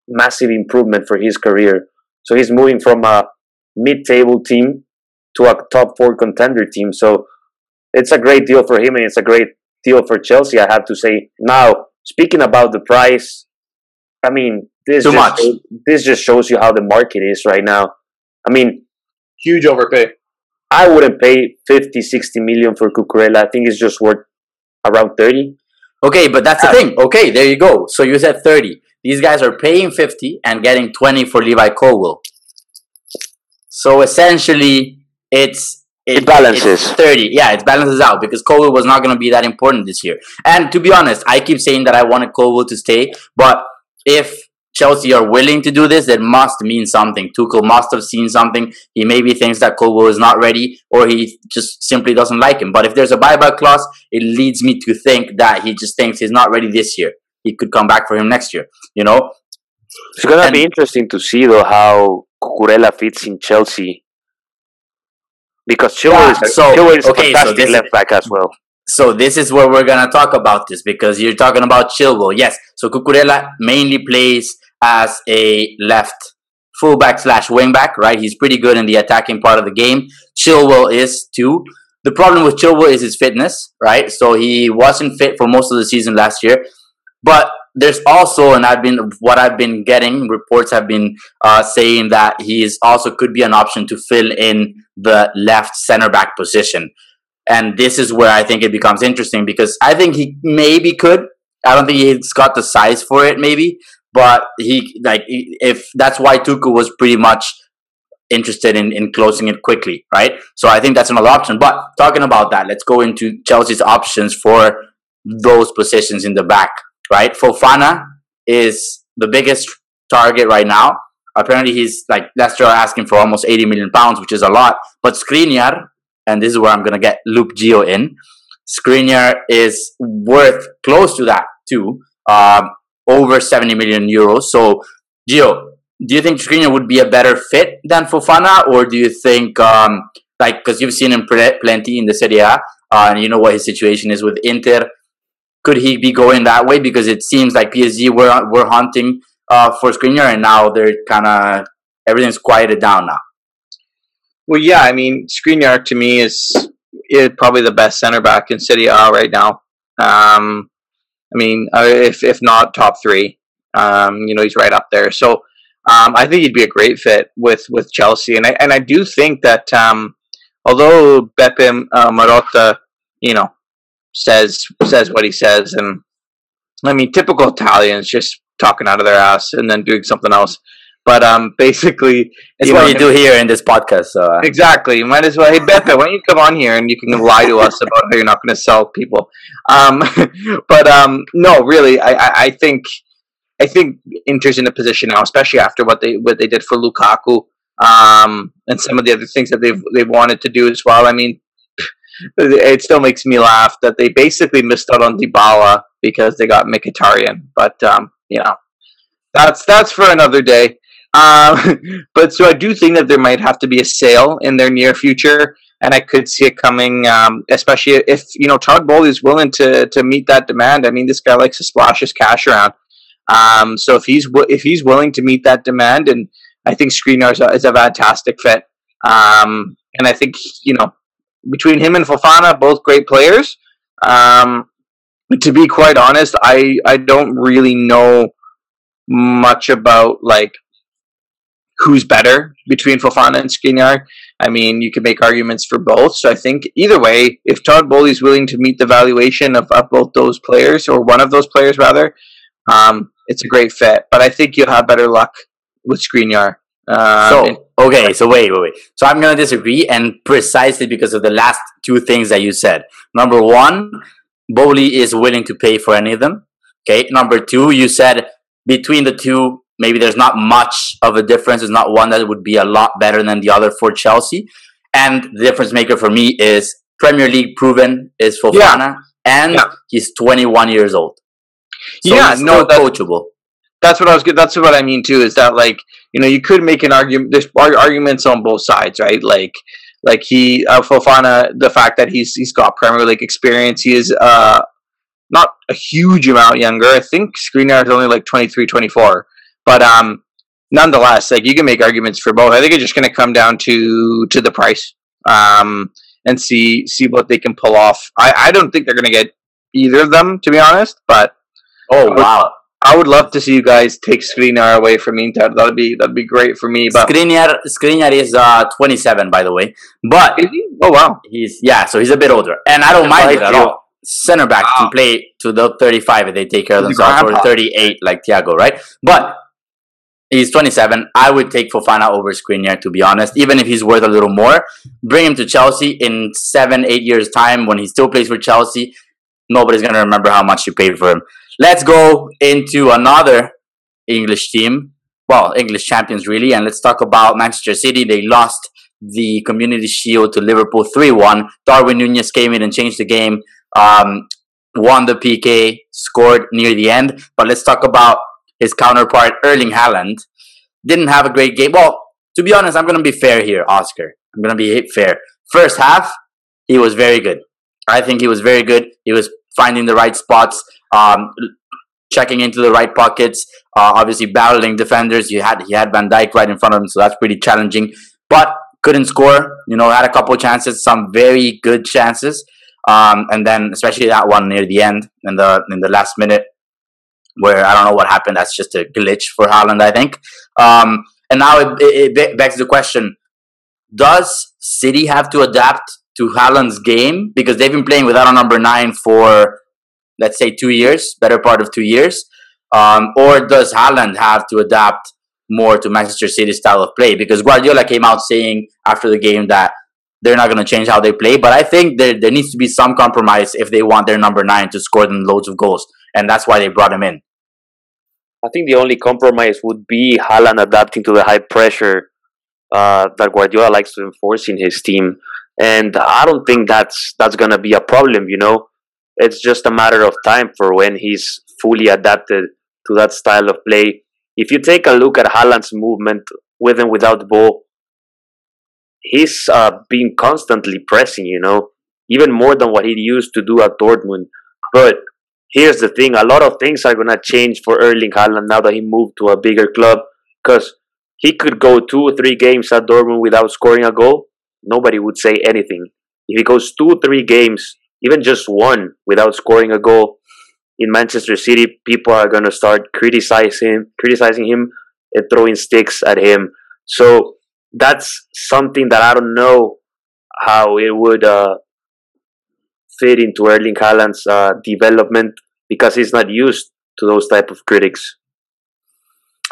massive improvement for his career. So he's moving from a mid-table team to a top four contender team. So it's a great deal for him and it's a great deal for Chelsea, I have to say. Now, speaking about the price, I mean, this, Too just, much. this just shows you how the market is right now. I mean, huge overpay. I wouldn't pay fifty, sixty million for Cucurella. I think it's just worth around thirty. Okay, but that's the thing. Okay, there you go. So you said thirty. These guys are paying fifty and getting twenty for Levi Colwill. So essentially, it's it, it balances it's thirty. Yeah, it balances out because Colwill was not going to be that important this year. And to be honest, I keep saying that I wanted Colwill to stay, but if Chelsea are willing to do this, that must mean something. Tuchel must have seen something. He maybe thinks that Colwill is not ready, or he just simply doesn't like him. But if there's a buyback clause, it leads me to think that he just thinks he's not ready this year. He could come back for him next year, you know? It's going to be interesting to see, though, how Cucurella fits in Chelsea. Because Chilwell yeah, is, so, Chilwell is okay, a fantastic so left-back as well. So this is where we're going to talk about this, because you're talking about Chilwell. Yes, so Cucurella mainly plays as a left fullback slash wingback, right? He's pretty good in the attacking part of the game. Chilwell is too. The problem with Chilwell is his fitness, right? So he wasn't fit for most of the season last year. But there's also, and I've been what I've been getting, reports have been uh, saying that he is also could be an option to fill in the left center back position. And this is where I think it becomes interesting because I think he maybe could. I don't think he's got the size for it, maybe. But he like if that's why Tuchel was pretty much interested in, in closing it quickly, right? So I think that's another option. But talking about that, let's go into Chelsea's options for those positions in the back, right? Fofana is the biggest target right now. Apparently, he's like, Leicester are asking for almost eighty million pounds, which is a lot. But Skriniar, and this is where I'm going to get Luke Gio in, Skriniar is worth close to that too, um, over seventy million euros. So, Gio, do you think Skriniar would be a better fit than Fofana? Or do you think, um, like, because you've seen him plenty in the Serie A, uh, and you know what his situation is with Inter, could he be going that way? Because it seems like P S G were, were hunting uh, for Skriniar, and now they're kind of, everything's quieted down now. Well, yeah, I mean, Skriniar to me is, is probably the best center back in Serie A right now. Um, I mean, if if not top three, um, you know, he's right up there. So, Um, I think he'd be a great fit with, with Chelsea, and I and I do think that um, although Beppe uh, Marotta, you know, says says what he says, and I mean, typical Italians just talking out of their ass and then doing something else. But um, basically, it's what you do here in this podcast. So. Exactly, you might as well. Hey Beppe, why don't you come on here and you can lie to us about how you're not going to sell people? Um, but um, no, really, I I, I think. I think Inter's in a position now, especially after what they what they did for Lukaku um, and some of the other things that they've they wanted to do as well. I mean, it still makes me laugh that they basically missed out on Dybala because they got Mkhitaryan. But um, you know, that's that's for another day. Um, but so I do think that there might have to be a sale in their near future, and I could see it coming, um, especially if you know Todd Bowley is willing to to meet that demand. I mean, this guy likes to splash his cash around. Um, so if he's w- if he's willing to meet that demand, and I think Skriniar is a, is a fantastic fit, um, and I think you know between him and Fofana, both great players. Um, to be quite honest, I, I don't really know much about like who's better between Fofana and Skriniar. I mean, you can make arguments for both. So I think either way, if Todd Bowley is willing to meet the valuation of, of both those players, or one of those players rather. Um, it's a great fit, but I think you'll have better luck with Skriniar. Um, so, okay, so wait, wait, wait. So I'm going to disagree, and precisely because of the last two things that you said. Number one, Bowley is willing to pay for any of them. Okay, number two, you said between the two, maybe there's not much of a difference. It's not one that would be a lot better than the other for Chelsea. And the difference maker for me is Premier League proven is Fofana, yeah. and yeah. he's twenty-one years old. So yeah, no, that's coachable. That's what I was. That's what I mean too. Is that like you know you could make an argument. There's arguments on both sides, right? Like, like he uh, Fofana, the fact that he's he's got Premier League experience. He is uh not a huge amount younger. I think Skriniar is only like twenty-three, twenty-four. But um, nonetheless, like you can make arguments for both. I think it's just going to come down to to the price um and see see what they can pull off. I I don't think they're going to get either of them to be honest, but. Oh wow! I would love to see you guys take Skriniar away from Inter. That'd be that'd be great for me. But Skriniar, Skriniar is uh, twenty-seven, by the way. But is he? Oh wow, he's yeah, so he's a bit older, and I don't and mind it at all. Center back wow. can play to the thirty-five if they take care of themselves, or thirty-eight like Thiago, right? But he's twenty-seven. I would take Fofana over Skriniar, to be honest, even if he's worth a little more. Bring him to Chelsea in seven, eight years time when he still plays for Chelsea. Nobody's gonna remember how much you paid for him. Let's go into another English team. Well, English champions, really. And let's talk about Manchester City. They lost the Community Shield to Liverpool three one. Darwin Nunez came in and changed the game. Um, won the P K. Scored near the end. But let's talk about his counterpart, Erling Haaland. Didn't have a great game. Well, to be honest, I'm going to be fair here, Oscar. I'm going to be fair. First half, he was very good. I think he was very good. He was finding the right spots. Um, checking into the right pockets, uh, obviously battling defenders. You had he had Van Dijk right in front of him, so that's pretty challenging. But couldn't score. You know, had a couple chances, some very good chances, um, and then especially that one near the end in the in the last minute, where I don't know what happened. That's just a glitch for Haaland, I think. Um, and now it, it, it begs the question: does City have to adapt to Haaland's game because they've been playing without a number nine for? Let's say two years, better part of two years. Um, or does Haaland have to adapt more to Manchester City's style of play, because Guardiola came out saying after the game that they're not going to change how they play. But I think there, there needs to be some compromise if they want their number nine to score them loads of goals. And that's why they brought him in. I think the only compromise would be Haaland adapting to the high pressure uh, that Guardiola likes to enforce in his team. And I don't think that's that's going to be a problem, you know. It's just a matter of time for when he's fully adapted to that style of play. If you take a look at Haaland's movement with and without the ball, he's uh, been constantly pressing, you know, even more than what he used to do at Dortmund. But here's the thing, a lot of things are going to change for Erling Haaland now that he moved to a bigger club, because he could go two or three games at Dortmund without scoring a goal. Nobody would say anything. If he goes two or three games, even just one, without scoring a goal in Manchester City, people are going to start criticizing, criticizing him and throwing sticks at him. So that's something that I don't know how it would uh, fit into Erling Haaland's uh, development, because he's not used to those type of critics.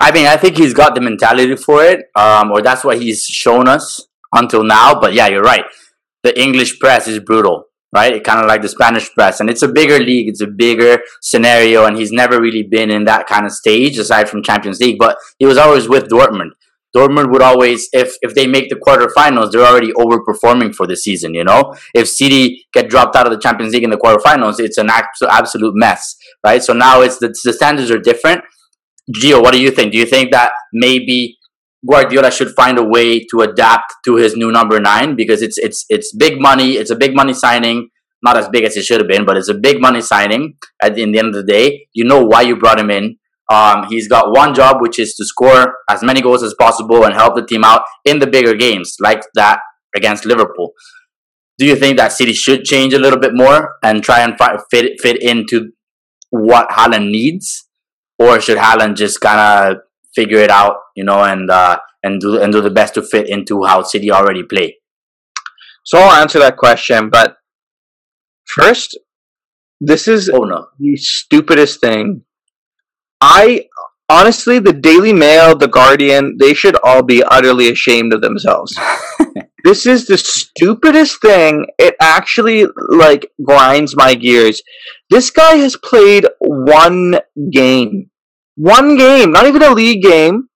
I mean, I think he's got the mentality for it, um, or that's what he's shown us until now. But yeah, you're right. The English press is brutal, right? It kind of like the Spanish press. And it's a bigger league. It's a bigger scenario. And he's never really been in that kind of stage, aside from Champions League. But he was always with Dortmund. Dortmund would always, if if they make the quarterfinals, they're already overperforming for the season, you know? If City get dropped out of the Champions League in the quarterfinals, it's an absolute mess, right? So now it's the, the standards are different. Gio, what do you think? Do you think that maybe Guardiola should find a way to adapt to his new number nine? Because it's it's it's big money. It's a big money signing. Not as big as it should have been, but it's a big money signing at the, in the end of the day. You know why you brought him in. Um, he's got one job, which is to score as many goals as possible and help the team out in the bigger games, like that against Liverpool. Do you think that City should change a little bit more and try and fit fit into what Haaland needs? Or should Haaland just kind of figure it out, you know, and uh, and do and do the best to fit into how City already play? So I'll answer that question, but first, this is oh, no. the stupidest thing. I, honestly, the Daily Mail, the Guardian, they should all be utterly ashamed of themselves. This is the stupidest thing. It actually, like, grinds my gears. This guy has played one game. One game. Not even a league game,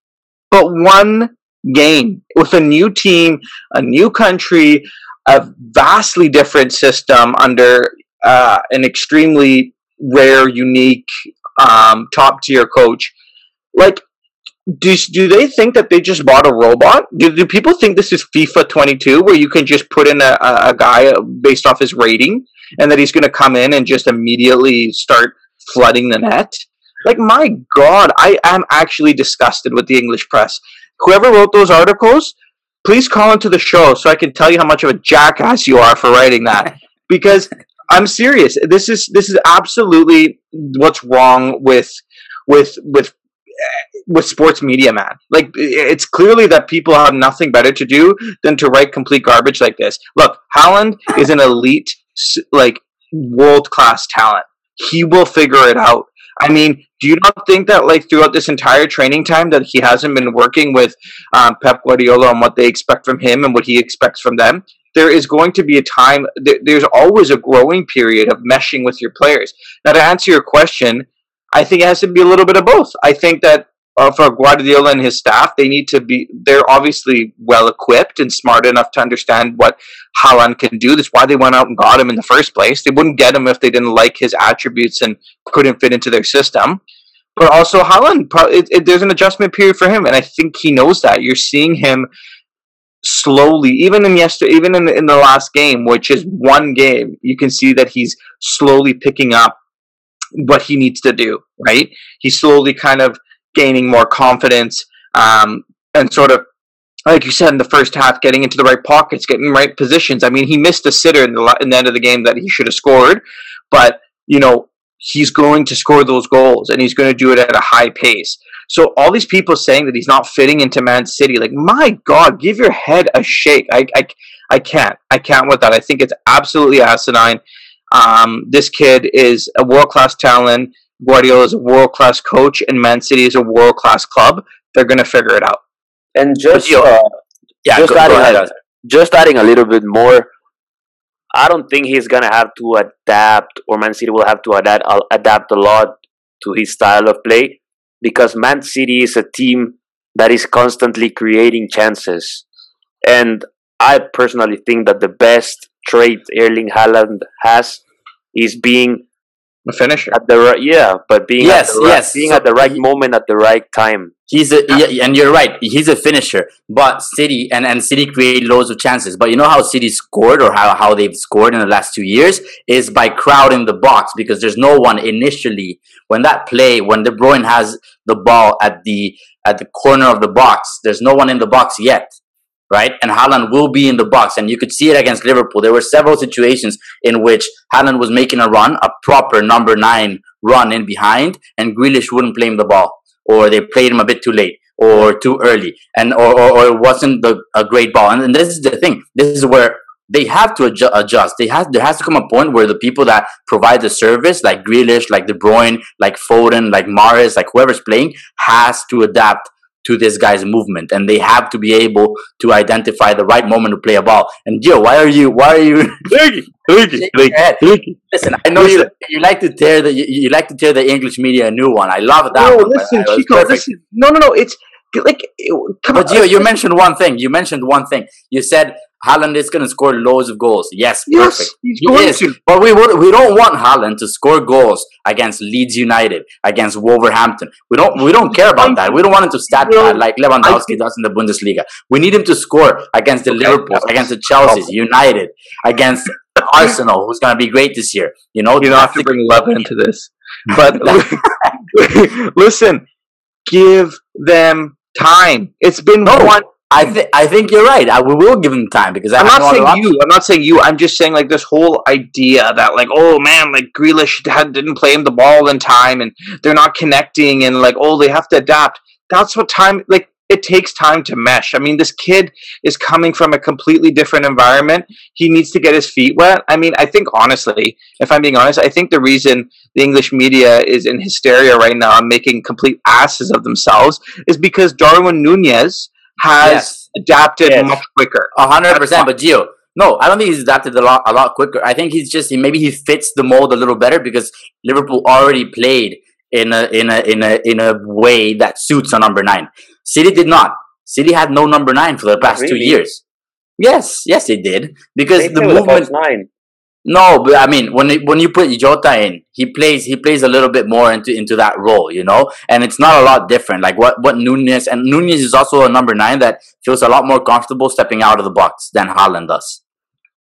but one game. With a new team, a new country, a vastly different system under uh, an extremely rare, unique Um, top tier coach. Like, do do they think that they just bought a robot? Do, do people think this is FIFA twenty-two, where you can just put in a, a guy based off his rating, and that he's going to come in and just immediately start flooding the net? Like, my God, I am actually disgusted with the English press. Whoever wrote those articles, please call into the show so I can tell you how much of a jackass you are for writing that. Because I'm serious. This is this is absolutely what's wrong with with with with sports media, man. Like, it's clearly that people have nothing better to do than to write complete garbage like this. Look, Haaland is an elite, like, world-class talent. He will figure it out. I mean, do you not think that, like, throughout this entire training time that he hasn't been working with um, Pep Guardiola on what they expect from him and what he expects from them? There is going to be a time, th- there's always a growing period of meshing with your players. Now, to answer your question, I think it has to be a little bit of both. I think that uh, for Guardiola and his staff, they need to be, they're obviously well-equipped and smart enough to understand what Haaland can do. That's why they went out and got him in the first place. They wouldn't get him if they didn't like his attributes and couldn't fit into their system. But also Haaland, it, it, there's an adjustment period for him, and I think he knows that. You're seeing him slowly, even in yesterday, even in, in the last game, which is one game, you can see that he's slowly picking up what he needs to do, right? He's slowly kind of gaining more confidence um, and sort of, like you said, in the first half, getting into the right pockets, getting right positions. I mean, he missed a sitter in the, in the end of the game that he should have scored, but, you know, he's going to score those goals, and he's going to do it at a high pace. So all these people saying that he's not fitting into Man City, like, my God, give your head a shake. I, I, I can't. I can't with that. I think it's absolutely asinine. Um, this kid is a world-class talent. Guardiola is a world-class coach, and Man City is a world-class club. they're going to figure it out. And just you, uh, yeah, just, go, adding, go a, just adding a little bit more, I don't think he's going to have to adapt, or Man City will have to adapt, adapt a lot to his style of play, because Man City is a team that is constantly creating chances. And I personally think that the best trait Erling Haaland has is being a finisher. At the right, yeah, but being yes, at the right, yes. being so at the right he, moment at the right time. He's a, yeah, and you're right. He's a finisher. But City and, and City create loads of chances. But you know how City scored, or how, how they've scored in the last two years, is by crowding the box, because there's no one initially when that play when De Bruyne has the ball at the at the corner of the box. There's no one in the box yet. Right? And Haaland will be in the box. And you could see it against Liverpool. There were several situations in which Haaland was making a run, a proper number nine run in behind, and Grealish wouldn't play him the ball. Or they played him a bit too late or too early. And Or, or, or it wasn't the, a great ball. And, and this is the thing. This is where they have to adju- adjust. They have, there has to come a point where the people that provide the service, like Grealish, like De Bruyne, like Foden, like Mahrez, like whoever's playing, has to adapt to this guy's movement, and they have to be able to identify the right moment to play a ball. And Gio, why are you? Why are you? Listen, I know you. You like to tear the. You, you like to tear the English media a new one. I love that. No, one, listen, Chico. Listen, no, no, no. It's like. It, come but on, Gio, you listen. mentioned one thing. You mentioned one thing. You said Haaland is going to score loads of goals. Yes, yes, perfect. He's he going is. To. But we would, we don't want Haaland to score goals against Leeds United, against Wolverhampton. We don't we don't care about that. We don't want him to stat pad like Lewandowski does in the Bundesliga. We need him to score against the okay. Liverpool, against the Chelsea's, United, against Arsenal, who's going to be great this year. You know, you don't have to bring love into this. But listen, give them time. It's been no. one. I think I think you're right. I we will give him time, because I I'm not saying you. I'm not saying you. I'm just saying like this whole idea that like, oh man, like Grealish had, didn't play him the ball in time, and they're not connecting, and like, oh, they have to adapt. That's what time like it takes time to mesh. I mean, this kid is coming from a completely different environment. He needs to get his feet wet. I mean, I think honestly, if I'm being honest, I think the reason the English media is in hysteria right now and making complete asses of themselves is because Darwin Nunez has yes. adapted yes. much quicker. one hundred percent. But Gio, no, I don't think he's adapted a lot a lot quicker. I think he's just, maybe he fits the mold a little better, because Liverpool already played in a in a, in a, in a way that suits a number nine. City did not. City had no number nine for the past really? two years. Yes, yes, they did. Because they the movement... Nine. No, but I mean, when it, when you put Jota in, he plays he plays a little bit more into, into that role, you know? And it's not a lot different. Like what, what Nunez, and Nunez is also a number nine that feels a lot more comfortable stepping out of the box than Haaland does.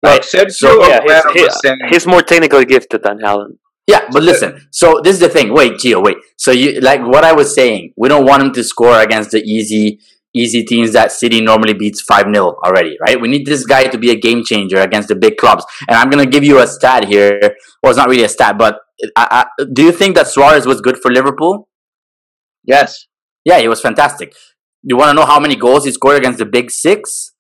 Right? Well, so, yeah, he's, he's, he's more technically gifted than Haaland. Yeah, but listen, so this is the thing. Wait, Gio, wait. So you like what I was saying, we don't want him to score against the easy Easy teams that City normally beats five nil already, right? We need this guy to be a game changer against the big clubs. And I'm going to give you a stat here. Well, it's not really a stat, but I, I, do you think that Suarez was good for Liverpool? Yes. Yeah, he was fantastic. You want to know how many goals he scored against the big six?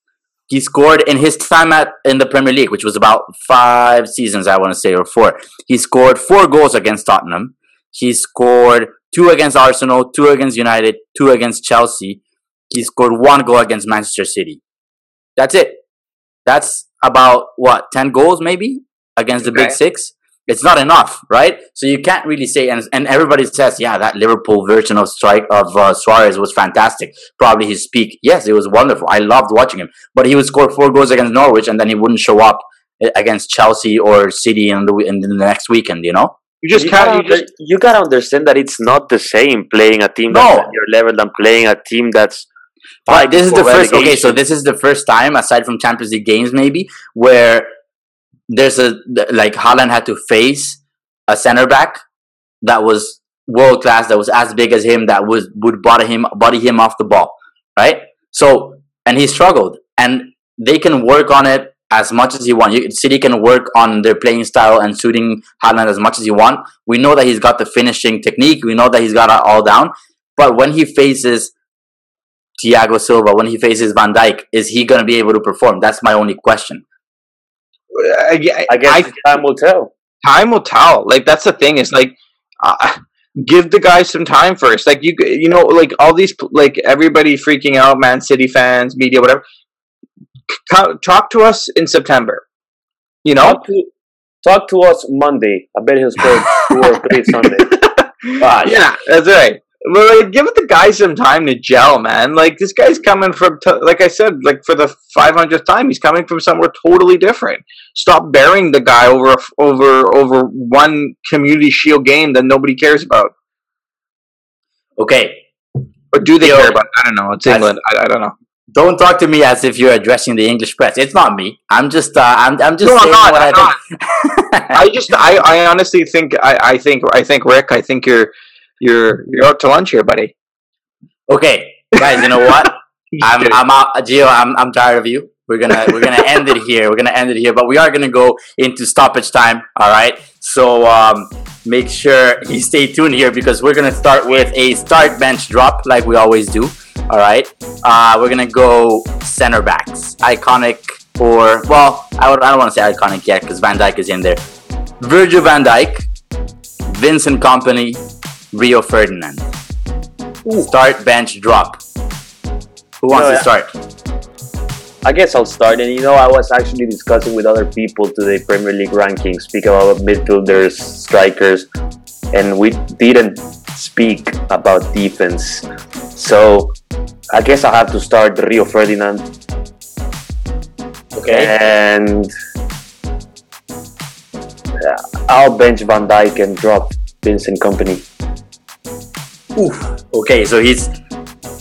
He scored in his time at in the Premier League, which was about five seasons, I want to say, or four. He scored four goals against Tottenham. He scored two against Arsenal, two against United, two against Chelsea. He scored one goal against Manchester City. That's it. That's about, what, ten goals maybe against the okay. Big Six? It's not enough, right? So you can't really say, and, and everybody says, yeah, that Liverpool version of strike of uh, Suarez was fantastic. Probably his peak. Yes, it was wonderful. I loved watching him. But he would score four goals against Norwich, and then he wouldn't show up against Chelsea or City in the, in the next weekend, you know? You just you can't. You, just, you gotta understand that it's not the same playing a team no. that's at your level than playing a team that's. Like, this is the first. Okay, so this is the first time, aside from Champions League games, maybe where there's a like Haaland had to face a center back that was world class, that was as big as him, that was would body him, body him off the ball, right? So and he struggled, and they can work on it as much as he wants. You, City can work on their playing style and suiting Haaland as much as he wants. We know that he's got the finishing technique. We know that he's got it all down. But when he faces Thiago Silva, when he faces Van Dijk, is he going to be able to perform? That's my only question. I, I, I guess I, time will tell. Time will tell. Like, that's the thing. It's like, uh, give the guy some time first. Like, you you know, like, all these, like, everybody freaking out, Man City fans, media, whatever. Talk to us in September, you know? Talk to, talk to us Monday. I bet he'll score two or three Sunday. Gosh. Yeah, that's right. Well, like, give the guy some time to gel, man. Like, this guy's coming from, t- like I said, like, for the five hundredth time, he's coming from somewhere totally different. Stop burying the guy over over over one Community Shield game that nobody cares about. Okay. Or do they Yo, care about it? I don't know. It's England. I, I don't know. Don't talk to me as if you're addressing the English press. It's not me. I'm just, uh, I'm, I'm just no, saying I'm not, what I'm I think. Not. I just, I, I honestly think, I, I think, I think, Rick, I think you're, You're you're out to lunch here, buddy. Okay, guys. You know what? I'm I'm out, Gio. I'm I'm tired of you. We're gonna we're gonna end it here. We're gonna end it here. But we are gonna go into stoppage time. All right. So um, make sure you stay tuned here because we're gonna start with a start bench drop like we always do. All right. Uh, we're gonna go center backs. Iconic or well, I would I don't want to say iconic yet because Van Dijk is in there. Virgil van Dijk, Vincent Kompany. Rio Ferdinand. Ooh. Start, bench, drop. Who wants no, to start? I guess I'll start. And you know, I was actually discussing with other people today Premier League rankings, speak about midfielders, strikers, and we didn't speak about defense. So I guess I have to start Rio Ferdinand. Okay. And I'll bench Van Dijk and drop Vincent Kompany. Oof. Okay, so he's.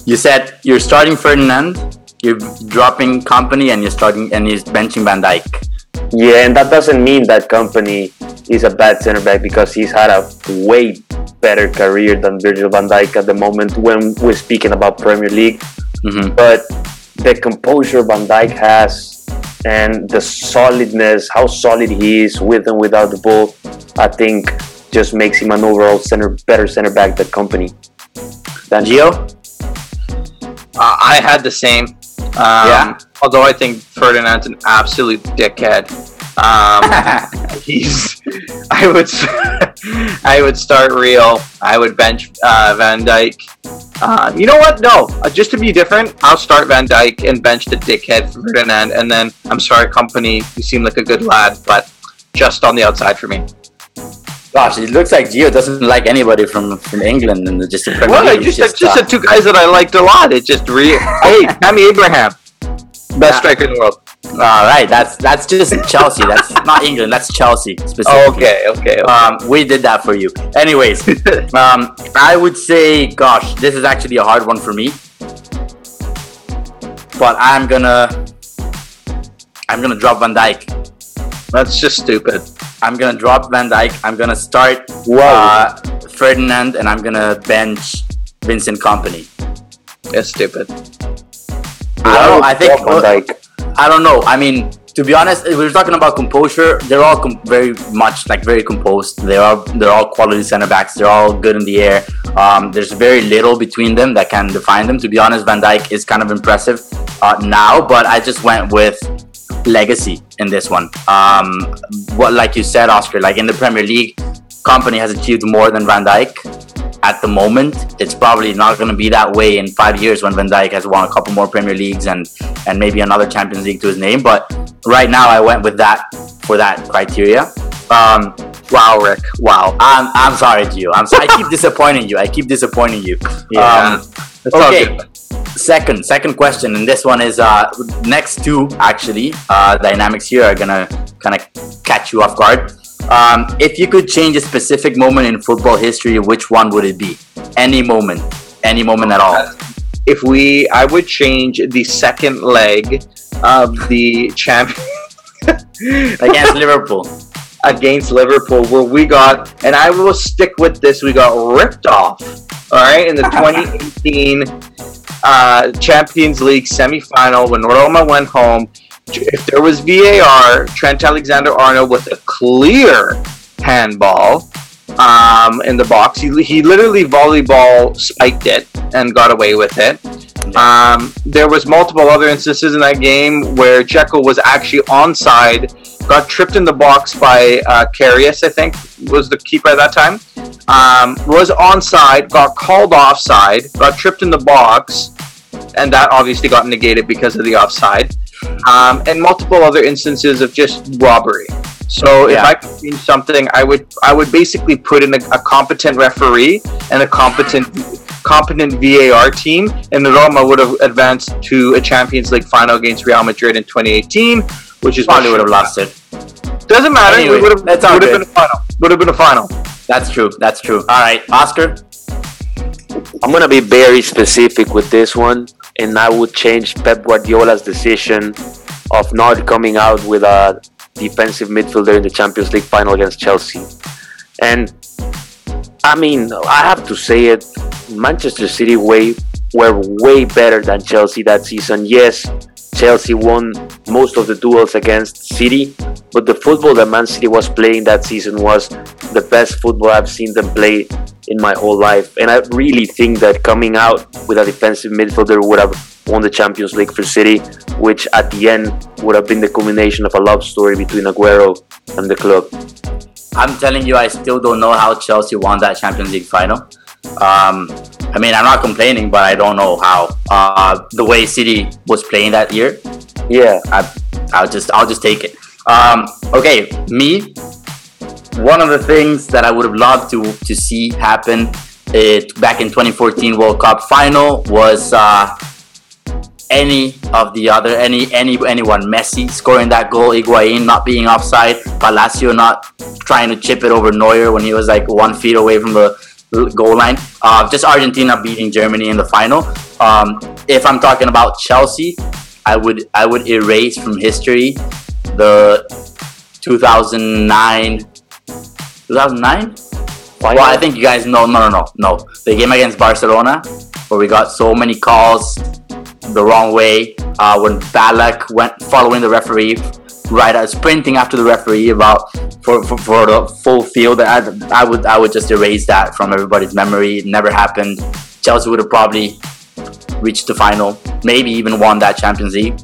You said you're starting Ferdinand, you're dropping Kompany, and you're starting and he's benching Van Dijk. Yeah, and that doesn't mean that Kompany is a bad center back because he's had a way better career than Virgil van Dijk at the moment when we're speaking about Premier League. Mm-hmm. But the composure Van Dijk has and the solidness, how solid he is with and without the ball, I think just makes him an overall center, better center back than Kompany. Than Gio? Uh, I had the same. Um, yeah. Although I think Ferdinand's an absolute dickhead. Um, he's. I would. I would start Rio. I would bench uh, Van Dijk. Uh, you know what? No. Uh, just to be different, I'll start Van Dijk and bench the dickhead Ferdinand, and then I'm sorry, Kompany. You seem like a good lad, but just on the outside for me. Gosh, it looks like Gio doesn't like anybody from, from England and just the Premier League. Well, I just, just, just uh, the two guys that I liked a lot. It just re. Hey, Tammy Abraham, best yeah. striker in the world. All right, that's that's just Chelsea. That's not England. That's Chelsea specifically. Oh, okay, okay, okay. Um, we did that for you. Anyways, um, I would say, gosh, this is actually a hard one for me, but I'm gonna I'm gonna drop Van Dijk. That's just stupid. I'm going to drop Van Dijk. I'm going to start uh, Ferdinand, and I'm going to bench Vincent Kompany. That's stupid. I don't know. I think... Van Dijk. I don't know. I mean, to be honest, we were talking about composure. They're all com- very much, like, very composed. They're all, they're all quality center backs. They're all good in the air. Um, there's very little between them that can define them. To be honest, Van Dijk is kind of impressive uh, now, but I just went with... legacy in this one. Um, what, like you said, Oscar, like in the Premier League, Kompany has achieved more than Van Dijk at the moment. It's probably not going to be that way in five years when Van Dijk has won a couple more Premier Leagues and, and maybe another Champions League to his name. But right now, I went with that for that criteria. Um, wow, Rick. Wow. I'm, I'm sorry, Gio. I'm sorry. I keep disappointing you. I keep disappointing you. Yeah. Um, okay. Second, second question, and this one is uh, next two actually. Uh, dynamics here are gonna kind of catch you off guard. Um, if you could change a specific moment in football history, which one would it be? Any moment, any moment at all. If we, I would change the second leg of the champion against Liverpool. Against Liverpool, where we got, and I will stick with this. We got ripped off. All right, in the twenty eighteen. Uh, Champions League semi-final when Roma went home. If there was V A R, Trent Alexander-Arnold with a clear handball um, in the box. He, he literally volleyball spiked it and got away with it. Um, there was multiple other instances in that game where Dzeko was actually onside, got tripped in the box by uh, Karius, I think, was the keeper at that time. um, was onside, got called offside, got tripped in the box, and that obviously got negated because of the offside, um, and multiple other instances of just robbery. So if yeah. I could change something, I would I would basically put in a, a competent referee and a competent competent V A R team, and Roma would have advanced to a Champions League final against Real Madrid in twenty eighteen, which is probably would have lost it. Doesn't matter. Anyway, it would have been a final. Would have been a final. That's true. That's true. All right, Oscar. I'm gonna be very specific with this one, and I would change Pep Guardiola's decision of not coming out with a defensive midfielder in the Champions League final against Chelsea. And I mean, I have to say it, Manchester City way were way better than Chelsea that season. Yes, Chelsea won most of the duels against City, but the football that Man City was playing that season was the best football I've seen them play in my whole life. And I really think that coming out with a defensive midfielder would have won the Champions League for City, which at the end would have been the culmination of a love story between Aguero and the club. I'm telling you, I still don't know how Chelsea won that Champions League final. Um, I mean, I'm not complaining, but I don't know how. Uh, the way City was playing that year, yeah, I, I'll just, I'll just take it. Um, okay, me. One of the things that I would have loved to to see happen it, back in twenty fourteen World Cup final was uh, any of the other, any any anyone, Messi scoring that goal, Higuain not being offside, Palacio not trying to chip it over Neuer when he was like one feet away from the goal line. Uh, just Argentina beating Germany in the final. Um, if I'm talking about Chelsea, I would I would erase from history the two thousand nine Well, I think you guys know. No, no, no, no. The game against Barcelona, where we got so many calls the wrong way. Uh, when Ballack went following the referee, right, uh, sprinting after the referee about for for, for the full field. I, I would I would just erase that from everybody's memory. It never happened. Chelsea would have probably reached the final, maybe even won that Champions League.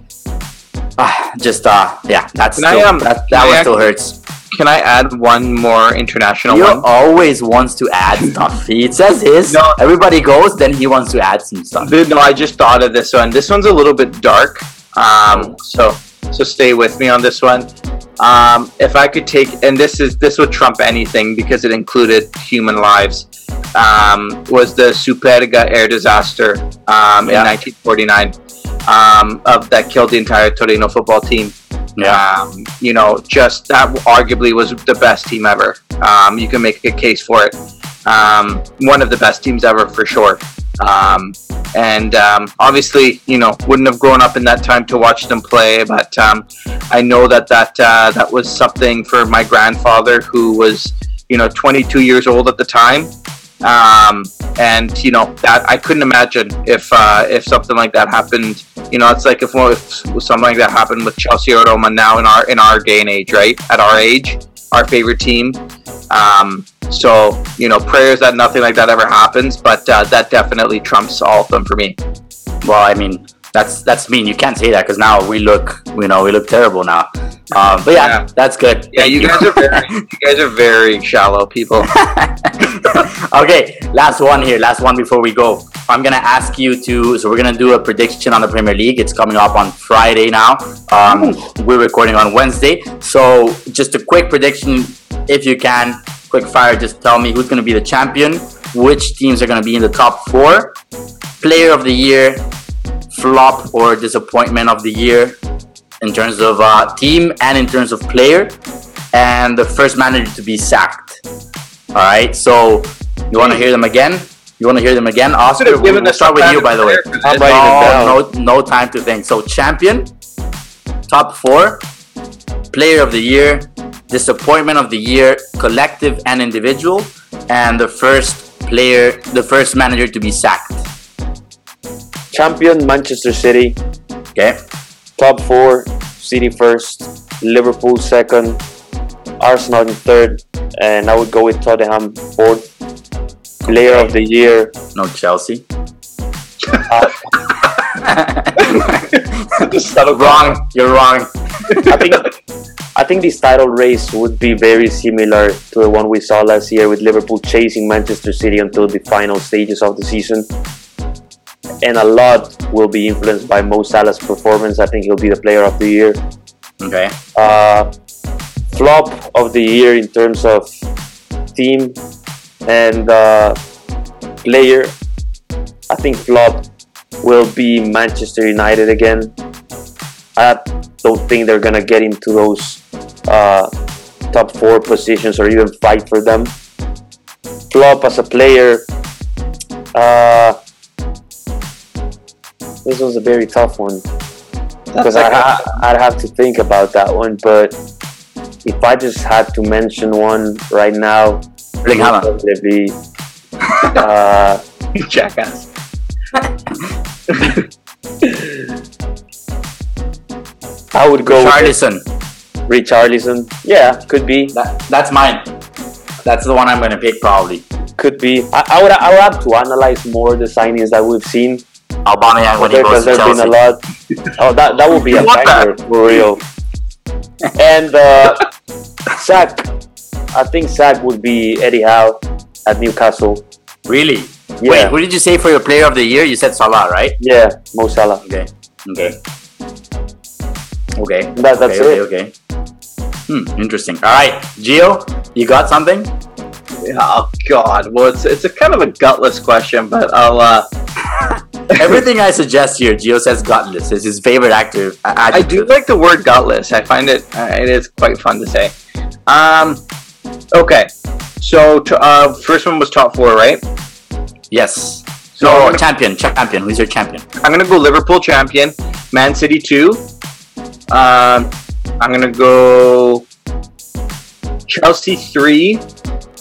Uh, just uh, yeah, that's still, I, um, that that one still hurts. Can I add one more international Leo one? He always wants to add stuff. He says his. No. Everybody goes, then he wants to add some stuff. No, I just thought of this one. This one's a little bit dark. Um, so so stay with me on this one. Um, if I could take, and this is this would trump anything because it included human lives, um, was the Superga air disaster um, yeah. in nineteen forty-nine um, of that killed the entire Torino football team. Yeah, um, you know, just that arguably was the best team ever. Um, you can make a case for it. Um, one of the best teams ever for sure. Um, and um, obviously, you know, wouldn't have grown up in that time to watch them play. But um, I know that that uh, that was something for my grandfather, who was, you know, twenty-two years old at the time. Um, and you know that I couldn't imagine if uh, if something like that happened. You know, it's like if, if something like that happened with Chelsea or Roma now in our in our day and age, right? At our age, our favorite team. Um, so you know, prayers that nothing like that ever happens, but uh, that definitely trumps all of them for me. Well, I mean, that's that's mean. You can't say that because now we look, you know, we look terrible now. Um, but yeah, yeah, that's good. Yeah, you, you guys are very, you guys are very shallow people. Okay, last one here. Last one before we go. I'm gonna ask you to. So we're gonna do a prediction on the Premier League. It's coming up on Friday now. Um, we're recording on Wednesday. So just a quick prediction, if you can, quick fire. Just tell me who's gonna be the champion, which teams are gonna be in the top four, player of the year, flop or disappointment of the year, in terms of uh, team and in terms of player, and the first manager to be sacked. All right, so you want to hear them again? You want to hear them again? Oscar, we'll, we'll start with you, by the way. No, no, no time to think. So champion, top four, player of the year, disappointment of the year, collective and individual, and the first player, the first manager to be sacked. Champion, Manchester City. Okay. Top four, City first, Liverpool second, Arsenal in third, and I would go with Tottenham fourth. Player of the year. No, Chelsea. Uh, Wrong. You're wrong. I think I think this title race would be very similar to the one we saw last year, with Liverpool chasing Manchester City until the final stages of the season. And a lot will be influenced by Mo Salah's performance. I think he'll be the player of the year. Okay. Uh, flop of the year in terms of team and uh, player. I think flop will be Manchester United again. I don't think they're going to get into those uh, top four positions or even fight for them. Flop as a player. Uh, this was a very tough one. Because I'd, ha- I'd have to think about that one. But if I just had to mention one right now, Erling Haaland would be uh, jackass. I would go Richarlison. Richarlison, yeah, could be. That, that's mine. That's the one I'm gonna pick probably. Could be. I, I would. I would have to analyze more the signings that we've seen. Aubameyang when he goes to Chelsea. Been a lot. Oh, that that would be a banger for real. And uh, Sack, I think Sack would be Eddie Howe at Newcastle. Really? Yeah. Wait, who did you say for your player of the year? You said Salah, right? Yeah, Mo Salah. Okay. Okay. Okay. That, that's okay, it. Okay, okay. Hmm, interesting. All right, Gio, you got something? Yeah, oh God. Well, it's it's a kind of a gutless question, but I'll. Uh... Everything I suggest here, Gio says gutless. It's his favorite active. I do like the word gutless. I find it uh, it is quite fun to say. Um. Okay. So to, uh, first one was top four, right? Yes. So no, gonna... champion, champion. Who's your champion? I'm gonna go Liverpool champion. Man City two. Um, I'm gonna go Chelsea three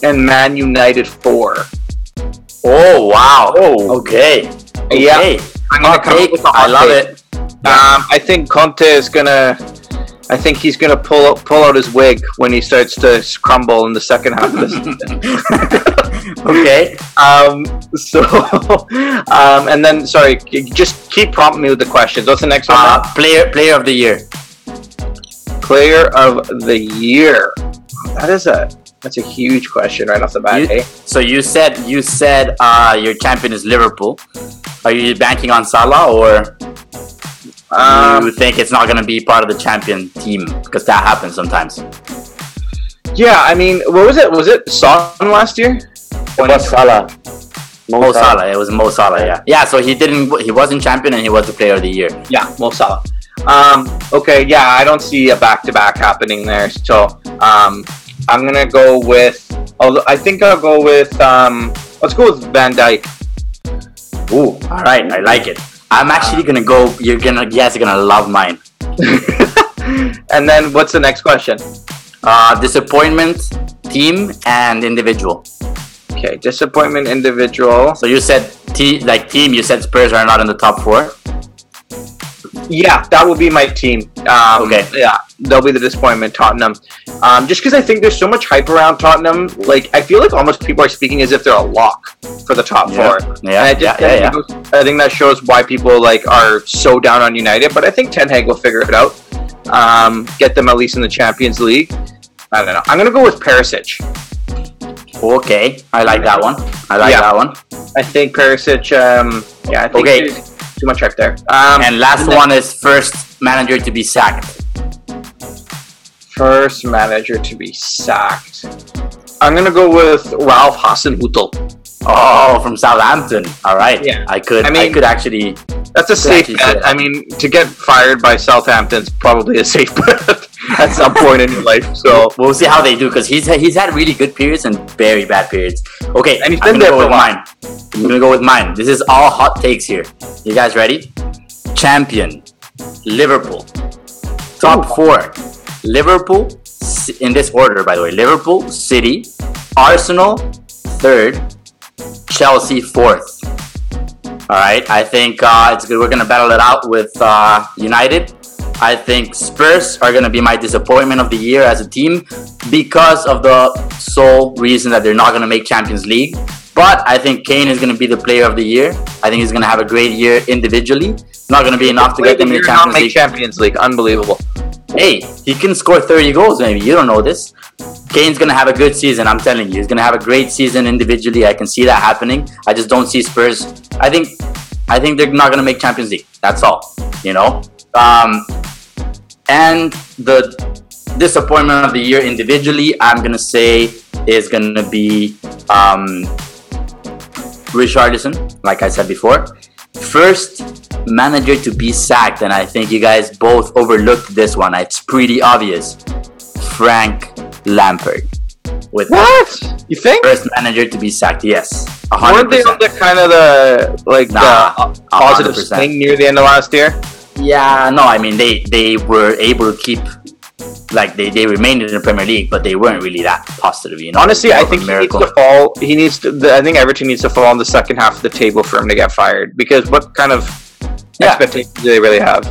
and Man United four. Oh wow! Oh, okay. Yeah, okay. I'm gonna come up with a hot I love take. it. Um, I think Conte is gonna. I think he's gonna pull out, pull out his wig when he starts to crumble in the second half of the season. Okay. Um. So. Um. And then, sorry, just keep prompting me with the questions. What's the next one? Uh, player Player of the year. Player of the year. That is a. That's a huge question right off the bat. You, eh? So you said you said uh, your champion is Liverpool. Are you banking on Salah, or um, you think it's not going to be part of the champion team, because that happens sometimes? Yeah, I mean, what was it? Was it Son last year? It was Salah. Mo, Mo Salah. Salah. It was Mo Salah. Yeah. Yeah. So he didn't. He wasn't champion, and he was the player of the year. Yeah, Mo Salah. Um, okay. Yeah, I don't see a back-to-back happening there. So. Um, I'm going to go with... I think I'll go with... Um, let's go with Van Dijk. Ooh, all right. I like it. I'm actually going to go... You're going to... Yes, you're going to love mine. And then what's the next question? Uh, disappointment, team, and individual. Okay, disappointment, individual. So you said... Te- like team, you said Spurs are not in the top four? Yeah, that would be my team. Um, okay. Yeah, they'll be the disappointment, Tottenham. Um, just because I think there's so much hype around Tottenham. Like, I feel like almost people are speaking as if they're a lock for the top yeah. four. Yeah, and I just, yeah, I yeah, think yeah. Goes, I think that shows why people, like, are so down on United. But I think Ten Hag will figure it out. Um, get them at least in the Champions League. I don't know. I'm going to go with Perisic. Okay. I like that one. I like yeah. that one. I think Perisic, um, yeah, I think... Okay. Too much hype there. Um, and last and one is first manager to be sacked. First manager to be sacked. I'm gonna go with Ralph Hasenhüttl. Oh, from Southampton. All right. Yeah. I could. I mean, I could actually. That's a safe bet. That. I mean, to get fired by Southampton's probably a safe bet at some point in your life. So we'll see how they do, because he's he's had really good periods and very bad periods. Okay, and he's been there for mine. I'm gonna go with mine. This is all hot takes here. You guys ready? Champion, Liverpool. Top Ooh. four, Liverpool, in this order, by the way. Liverpool, City, Arsenal, third, Chelsea, fourth. All right, I think uh, it's good. We're gonna battle it out with uh, United. I think Spurs are gonna be my disappointment of the year as a team, because of the sole reason that they're not gonna make Champions League. But I think Kane is going to be the player of the year. I think he's going to have a great year individually. It's not going to be enough to get them in the Champions League. Champions League. Unbelievable. hey, he can score thirty goals maybe. You don't know this. Kane's going to have a good season. I'm telling you, he's going to have a great season individually. I can see that happening. I just don't see Spurs. I think I think they're not going to make Champions League. That's all, you know. Um, and the disappointment of the year individually, I'm going to say, is going to be um, Richarlison, like I said before. First manager to be sacked, and I think you guys both overlooked this one. It's pretty obvious. Frank Lampard. With what? You think? First manager to be sacked, yes. one hundred percent. Weren't they on the kind of the, like, nah, the positive one hundred percent thing near the end of last year? Yeah, no, I mean, they, they were able to keep, like, they, they remained in the Premier League, but they weren't really that positive, you know? Honestly, I think he needs to fall, he needs to, the, I think Everton needs to fall on the second half of the table for him to get fired, because what kind of yeah. expectations do they really have?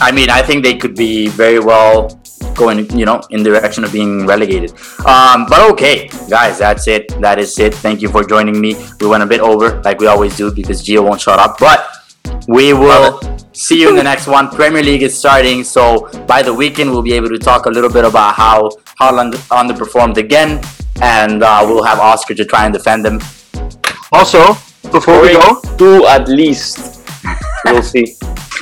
I mean, I think they could be very well going, you know, in the direction of being relegated. Um, but okay, guys, that's it. That is it. Thank you for joining me. We went a bit over, like we always do, because Gio won't shut up. But we will see you in the next one. Premier League is starting, so by the weekend we'll be able to talk a little bit about how Haaland underperformed again, and uh, we'll have Oscar to try and defend him. Also, before we go, two at least. We'll see.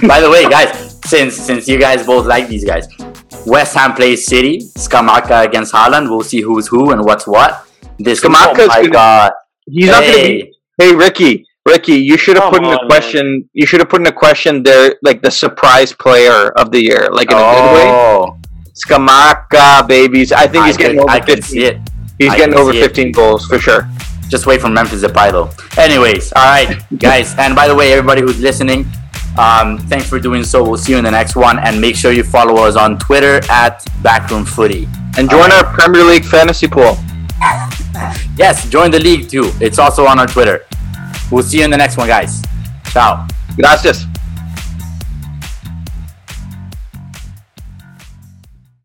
By the way, guys, since since you guys both like these guys, West Ham plays City. Scamacca against Haaland. We'll see who's who and what's what. This Scamacca's oh my God. He's hey. not gonna be. Hey, Ricky. Ricky, you should have put in a question. Man. You should have put in a question there, like the surprise player of the year, like in a oh. good way. Scamacca, babies. I think I he's getting could, over I fifteen. Can see it. He's I getting over fifteen it. goals for sure. Just wait for Memphis Depay though. Anyways, all right, guys. And by the way, everybody who's listening, um, thanks for doing so. We'll see you in the next one, and make sure you follow us on Twitter at Backroom Footy and join right. our Premier League fantasy pool. Yes, join the league too. It's also on our Twitter. We'll see you in the next one, guys. Ciao. Gracias.